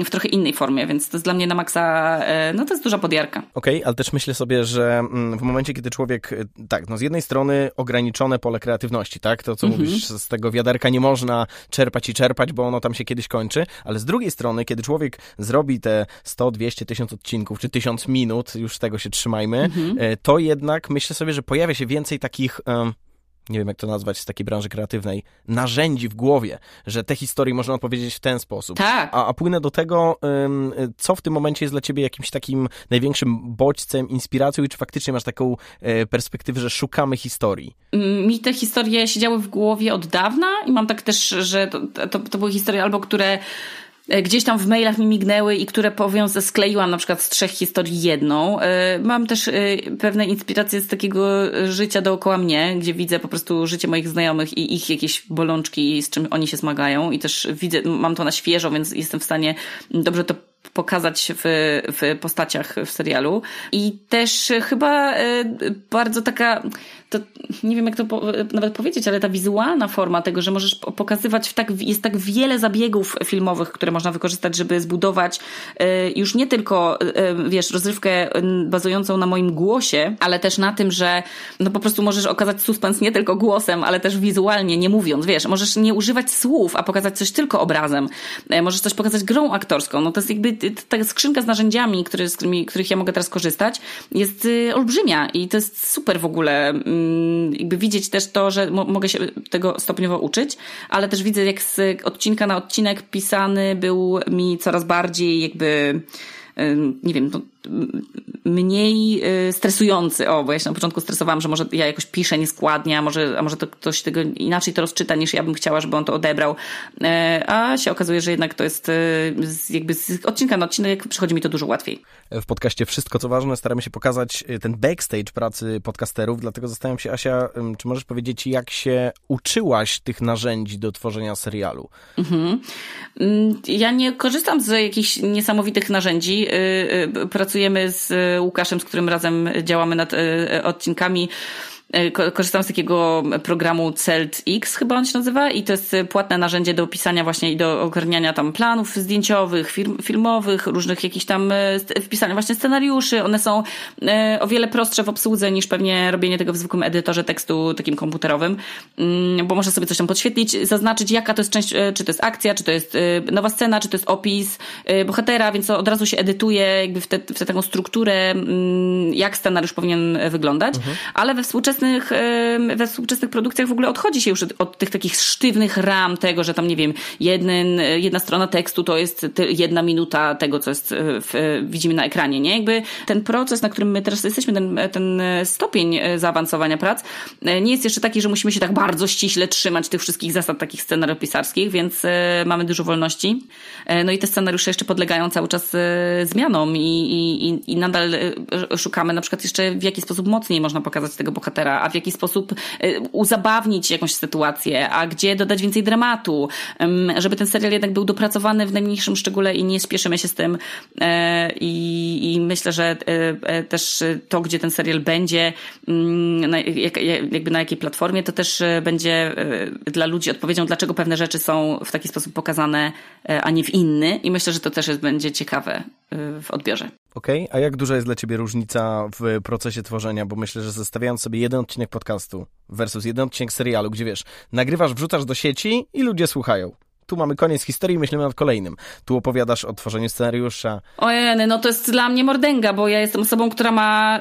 w trochę innej formie, więc to jest dla mnie na maksa, no to jest duża podjarka. Okej, okay, ale też myślę sobie, że w momencie kiedy człowiek, tak, no z jednej strony ograniczone pole kreatywności, tak, to co mhm. mówisz, z tego wiaderka nie można czerpać i czerpać, bo ono tam się kiedyś kończy, ale z drugiej strony, kiedy człowiek zrobi te sto, dwieście, tysiąc odcinków, czy tysiąc minut, już tego się trzymajmy, mhm. to jednak myślę sobie, że pojawia się więcej takich... Um, nie wiem jak to nazwać z takiej branży kreatywnej, narzędzi w głowie, że te historie można opowiedzieć w ten sposób. Tak. A, a płynę do tego, um, co w tym momencie jest dla ciebie jakimś takim największym bodźcem, inspiracją i czy faktycznie masz taką e, perspektywę, że szukamy historii? Mi te historie siedziały w głowie od dawna i mam tak też, że to, to, to były historie albo, które gdzieś tam w mailach mi mignęły i które powiąza skleiłam na przykład z trzech historii jedną. Mam też pewne inspiracje z takiego życia dookoła mnie, gdzie widzę po prostu życie moich znajomych i ich jakieś bolączki, z czym oni się zmagają i też widzę, mam to na świeżo, więc jestem w stanie dobrze to pokazać w, w postaciach w serialu. I też chyba bardzo taka, to nie wiem jak to po, nawet powiedzieć, ale ta wizualna forma tego, że możesz pokazywać, w tak, jest tak wiele zabiegów filmowych, które można wykorzystać, żeby zbudować już nie tylko, wiesz, rozrywkę bazującą na moim głosie, ale też na tym, że no po prostu możesz okazać suspens nie tylko głosem, ale też wizualnie, nie mówiąc, wiesz, możesz nie używać słów, a pokazać coś tylko obrazem, możesz coś pokazać grą aktorską, no to jest jakby ta skrzynka z narzędziami, które, z którymi, których ja mogę teraz korzystać, jest olbrzymia i to jest super w ogóle jakby widzieć też to, że mo- mogę się tego stopniowo uczyć, ale też widzę jak z odcinka na odcinek pisany był mi coraz bardziej jakby nie wiem, no, mniej stresujący. O, bo ja się na początku stresowałam, że może ja jakoś piszę nieskładnie, a może, a może to ktoś tego inaczej to rozczyta niż ja bym chciała, żeby on to odebrał. A się okazuje, że jednak to jest jakby z odcinka na odcinek przychodzi mi to dużo łatwiej. W podcaście Wszystko Co Ważne staramy się pokazać ten backstage pracy podcasterów, dlatego zastanawiam się, Asia, czy możesz powiedzieć, jak się uczyłaś tych narzędzi do tworzenia serialu? Mhm. Ja nie korzystam z jakichś niesamowitych narzędzi. Pracujemy z Łukaszem, z którym razem działamy nad odcinkami. Korzystam z takiego programu CeltX, chyba on się nazywa, i to jest płatne narzędzie do pisania właśnie i do ogarniania tam planów zdjęciowych, film, filmowych, różnych jakichś tam wpisania właśnie scenariuszy. One są o wiele prostsze w obsłudze niż pewnie robienie tego w zwykłym edytorze tekstu takim komputerowym, bo można sobie coś tam podświetlić, zaznaczyć jaka to jest część, czy to jest akcja, czy to jest nowa scena, czy to jest opis bohatera, więc to od razu się edytuje jakby w, te, w tę taką strukturę, jak scenariusz powinien wyglądać, mhm. ale we współczesnym we współczesnych produkcjach w ogóle odchodzi się już od, od tych takich sztywnych ram tego, że tam, nie wiem, jedyn, jedna strona tekstu to jest jedna minuta tego, co jest w, widzimy na ekranie, nie? Jakby ten proces, na którym my teraz jesteśmy, ten, ten stopień zaawansowania prac nie jest jeszcze taki, że musimy się tak bardzo ściśle trzymać tych wszystkich zasad takich scenariopisarskich, więc mamy dużo wolności. No i te scenariusze jeszcze podlegają cały czas zmianom i, i, i nadal szukamy na przykład jeszcze w jaki sposób mocniej można pokazać tego bohatera, a w jaki sposób uzabawnić jakąś sytuację, a gdzie dodać więcej dramatu, żeby ten serial jednak był dopracowany w najmniejszym szczególe i nie spieszymy się z tym. I, i myślę, że też to, gdzie ten serial będzie, jakby na jakiej platformie, to też będzie dla ludzi odpowiedzią, dlaczego pewne rzeczy są w taki sposób pokazane, a nie w inny. I myślę, że to też jest, będzie ciekawe w odbiorze. Okej, okay. A jak duża jest dla ciebie różnica w procesie tworzenia? Bo myślę, że zestawiając sobie jeden odcinek podcastu versus jeden odcinek serialu, gdzie wiesz, nagrywasz, wrzucasz do sieci i ludzie słuchają. Tu mamy koniec historii, myślimy nad kolejnym. Tu opowiadasz o tworzeniu scenariusza. Ojej, no to jest dla mnie mordęga, bo ja jestem osobą, która ma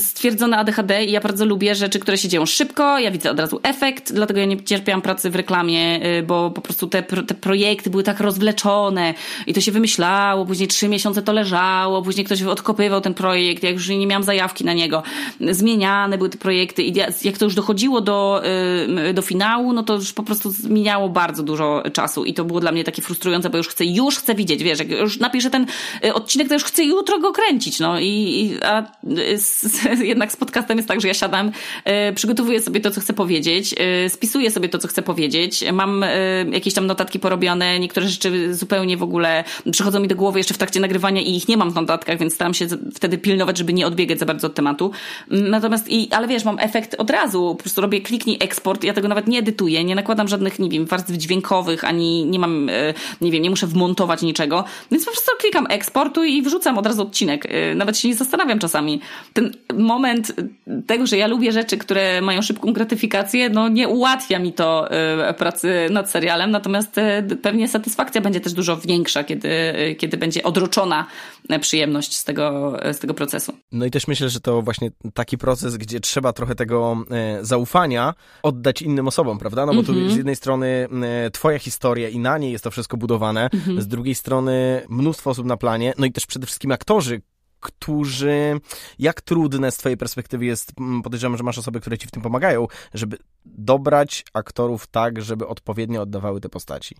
stwierdzone A D H D i ja bardzo lubię rzeczy, które się dzieją szybko, ja widzę od razu efekt, dlatego ja nie cierpiałam pracy w reklamie, bo po prostu te, te projekty były tak rozwleczone i to się wymyślało, później trzy miesiące to leżało, później ktoś odkopywał ten projekt, ja już nie miałam zajawki na niego. Zmieniane były te projekty i jak to już dochodziło do, do finału, no to już po prostu zmieniało bardzo dużo czasu i to było dla mnie takie frustrujące, bo już chcę, już chcę widzieć, wiesz, jak już napiszę ten odcinek, to już chcę jutro go kręcić, no i, i a z, z, jednak z podcastem jest tak, że ja siadam, y, przygotowuję sobie to, co chcę powiedzieć, y, spisuję sobie to, co chcę powiedzieć, mam y, jakieś tam notatki porobione, niektóre rzeczy zupełnie w ogóle przychodzą mi do głowy jeszcze w trakcie nagrywania i ich nie mam w notatkach, więc staram się wtedy pilnować, żeby nie odbiegać za bardzo od tematu. Natomiast, i, ale wiesz, mam efekt od razu, po prostu robię kliknij eksport, ja tego nawet nie edytuję, nie nakładam żadnych, nie wiem, warstw dźwiękowych, ani nie mam, nie wiem, nie muszę wmontować niczego, więc po prostu klikam eksportu i wrzucam od razu odcinek. Nawet się nie zastanawiam czasami. Ten moment tego, że ja lubię rzeczy, które mają szybką gratyfikację, no nie ułatwia mi to pracy nad serialem, natomiast pewnie satysfakcja będzie też dużo większa, kiedy, kiedy będzie odroczona przyjemność z tego, z tego procesu. No i też myślę, że to właśnie taki proces, gdzie trzeba trochę tego zaufania oddać innym osobom, prawda? No bo tu mm-hmm. z jednej strony twoja historia historię i na niej jest to wszystko budowane. Mhm. Z drugiej strony mnóstwo osób na planie, no i też przede wszystkim aktorzy, którzy, jak trudne z twojej perspektywy jest, podejrzewam, że masz osoby, które ci w tym pomagają, żeby dobrać aktorów tak, żeby odpowiednio oddawały te postaci.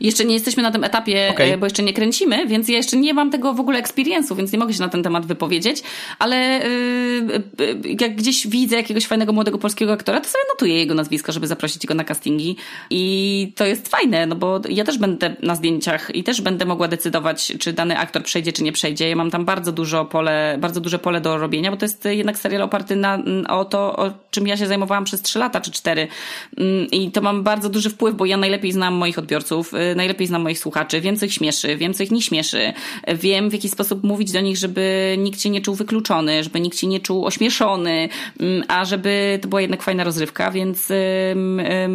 Jeszcze nie jesteśmy na tym etapie, okay. Bo jeszcze nie kręcimy, więc ja jeszcze nie mam tego w ogóle experience'u, więc nie mogę się na ten temat wypowiedzieć, ale yy, jak gdzieś widzę jakiegoś fajnego młodego polskiego aktora, to sobie notuję jego nazwisko, żeby zaprosić go na castingi i to jest fajne, no bo ja też będę na zdjęciach i też będę mogła decydować, czy dany aktor przejdzie, czy nie przejdzie. Ja mam tam bardzo dużo pole, bardzo duże pole do robienia, bo to jest jednak serial oparty na, o to, o czym ja się zajmowałam przez trzy lata, czy cztery. I to mam bardzo duży wpływ, bo ja najlepiej znam moich odbiorców, najlepiej znam moich słuchaczy, wiem co ich śmieszy, wiem co ich nie śmieszy, wiem w jaki sposób mówić do nich, żeby nikt się nie czuł wykluczony, żeby nikt się nie czuł ośmieszony, a żeby to była jednak fajna rozrywka, więc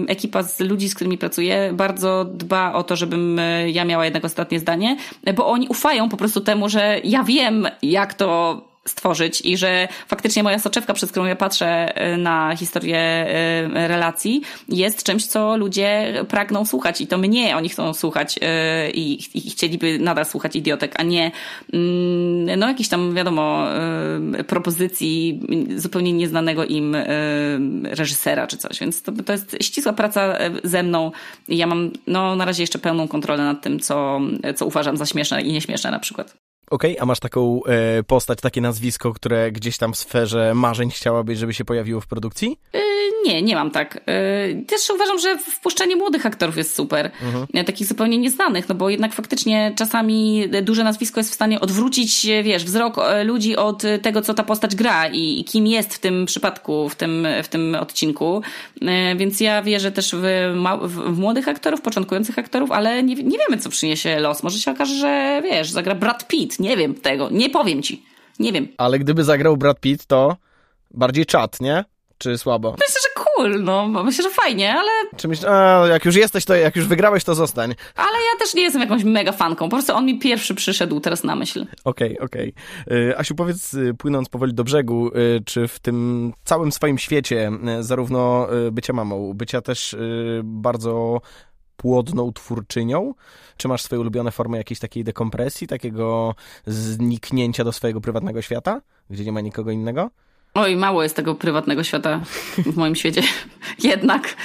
ekipa z ludzi, z którymi pracuję, bardzo dba o to, żebym ja miała jednak ostatnie zdanie, bo oni ufają po prostu temu, że ja wiem jak to stworzyć i że faktycznie moja soczewka, przez którą ja patrzę na historię relacji, jest czymś, co ludzie pragną słuchać i to mnie oni chcą słuchać i, i chcieliby nadal słuchać idiotek, a nie no jakichś tam, wiadomo, propozycji zupełnie nieznanego im reżysera czy coś, więc to, to jest ścisła praca ze mną i ja mam no na razie jeszcze pełną kontrolę nad tym, co, co uważam za śmieszne i nieśmieszne na przykład. Okej, okay, a masz taką y, postać, takie nazwisko, które gdzieś tam w sferze marzeń chciałabyś, żeby się pojawiło w produkcji? Y, nie, nie mam tak. Y, też uważam, że wpuszczenie młodych aktorów jest super. Mhm. Takich zupełnie nieznanych, no bo jednak faktycznie czasami duże nazwisko jest w stanie odwrócić, wiesz, wzrok ludzi od tego, co ta postać gra i, i kim jest w tym przypadku, w tym, w tym odcinku. Y, więc ja wierzę też w, ma- w młodych aktorów, początkujących aktorów, ale nie, nie wiemy, co przyniesie los. Może się okaże, że wiesz, zagra Brad Pitt. Nie wiem tego, nie powiem ci, nie wiem. Ale gdyby zagrał Brad Pitt, to bardziej czad, nie? Czy słabo? Myślę, że cool, no, myślę, że fajnie, ale... Czy myśl... A, jak już jesteś, to jak już wygrałeś, to zostań. Ale ja też nie jestem jakąś mega fanką, po prostu on mi pierwszy przyszedł teraz na myśl. Okej, okay, okej. Okay. Asiu, powiedz, płynąc powoli do brzegu, czy w tym całym swoim świecie, zarówno bycia mamą, bycia też bardzo... płodną twórczynią? Czy masz swoje ulubione formy jakiejś takiej dekompresji, takiego zniknięcia do swojego prywatnego świata, gdzie nie ma nikogo innego? Oj, mało jest tego prywatnego świata w moim świecie. Jednak,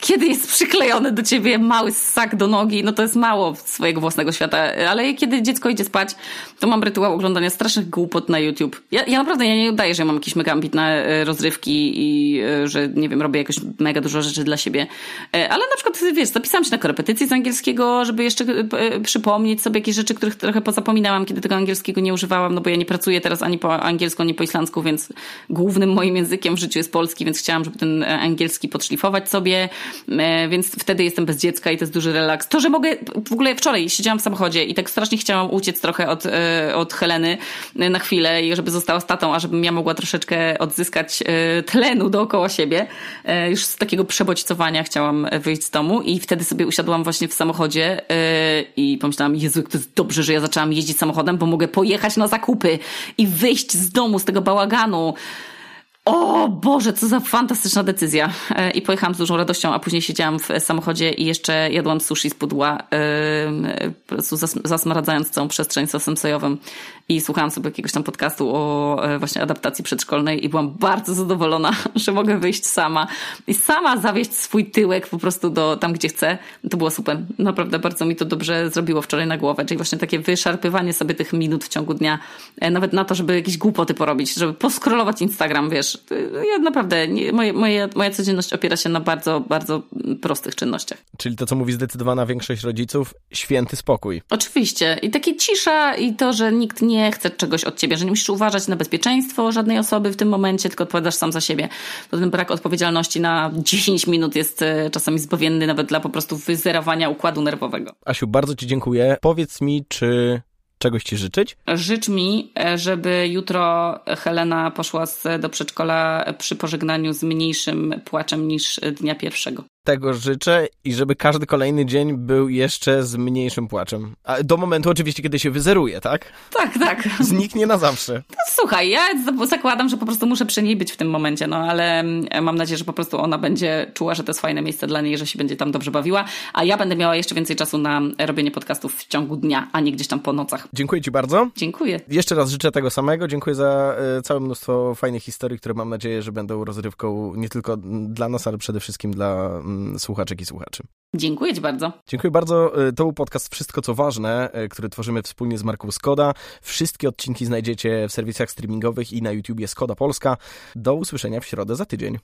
kiedy jest przyklejony do ciebie mały ssak do nogi, no to jest mało swojego własnego świata. Ale kiedy dziecko idzie spać, to mam rytuał oglądania strasznych głupot na YouTube. Ja, ja naprawdę ja nie udaję, że mam jakieś mega ambitne rozrywki i że, nie wiem, robię jakoś mega dużo rzeczy dla siebie. Ale na przykład, wiesz, zapisałam się na korepetycje z angielskiego, żeby jeszcze przypomnieć sobie jakieś rzeczy, których trochę pozapominałam, kiedy tego angielskiego nie używałam, no bo ja nie pracuję teraz ani po angielsku, ani po islandzku, więc... Głównym moim językiem w życiu jest polski, więc chciałam, żeby ten angielski podszlifować sobie, więc wtedy jestem bez dziecka i to jest duży relaks. To, że mogę, w ogóle wczoraj siedziałam w samochodzie i tak strasznie chciałam uciec trochę od, od Heleny na chwilę i żeby została z tatą, a żebym ja mogła troszeczkę odzyskać tlenu dookoła siebie. Już z takiego przebodźcowania chciałam wyjść z domu i wtedy sobie usiadłam właśnie w samochodzie i pomyślałam, Jezu, to jest dobrze, że ja zaczęłam jeździć samochodem, bo mogę pojechać na zakupy i wyjść z domu, z tego bałaganu. O Boże, co za fantastyczna decyzja. I pojechałam z dużą radością, a później siedziałam w samochodzie i jeszcze jadłam sushi z pudła, yy, po prostu zas- zasmaradzając całą przestrzeń sosem sojowym. I słuchałam sobie jakiegoś tam podcastu o yy, właśnie adaptacji przedszkolnej i byłam bardzo zadowolona, że mogę wyjść sama i sama zawieźć swój tyłek po prostu do tam, gdzie chcę. To było super. Naprawdę bardzo mi to dobrze zrobiło wczoraj na głowę, czyli właśnie takie wyszarpywanie sobie tych minut w ciągu dnia, yy, nawet na to, żeby jakieś głupoty porobić, żeby poskrolować Instagram, wiesz. Ja naprawdę, nie, moje, moje, moja codzienność opiera się na bardzo, bardzo prostych czynnościach. Czyli to, co mówi zdecydowana większość rodziców, święty spokój. Oczywiście. I takie cisza i to, że nikt nie chce czegoś od ciebie, że nie musisz uważać na bezpieczeństwo żadnej osoby w tym momencie, tylko odpowiadasz sam za siebie. To ten brak odpowiedzialności na dziesięć minut jest czasami zbawienny nawet dla po prostu wyzerowania układu nerwowego. Asiu, bardzo ci dziękuję. Powiedz mi, czy... Czegoś ci życzyć? Życz mi, żeby jutro Helena poszła do przedszkola przy pożegnaniu z mniejszym płaczem niż dnia pierwszego. tego życzę i żeby każdy kolejny dzień był jeszcze z mniejszym płaczem. A do momentu oczywiście, kiedy się wyzeruje, tak? Tak, tak. Zniknie na zawsze. No, słuchaj, ja zakładam, że po prostu muszę przy niej być w tym momencie, no ale mam nadzieję, że po prostu ona będzie czuła, że to jest fajne miejsce dla niej, że się będzie tam dobrze bawiła, a ja będę miała jeszcze więcej czasu na robienie podcastów w ciągu dnia, a nie gdzieś tam po nocach. Dziękuję ci bardzo. Dziękuję. Jeszcze raz życzę tego samego. Dziękuję za y, całe mnóstwo fajnych historii, które mam nadzieję, że będą rozrywką nie tylko dla nas, ale przede wszystkim dla słuchaczek i słuchaczy. Dziękuję ci bardzo. Dziękuję bardzo. To był podcast Wszystko Co Ważne, który tworzymy wspólnie z Marką Skoda. Wszystkie odcinki znajdziecie w serwisach streamingowych i na YouTubie Skoda Polska. Do usłyszenia w środę za tydzień.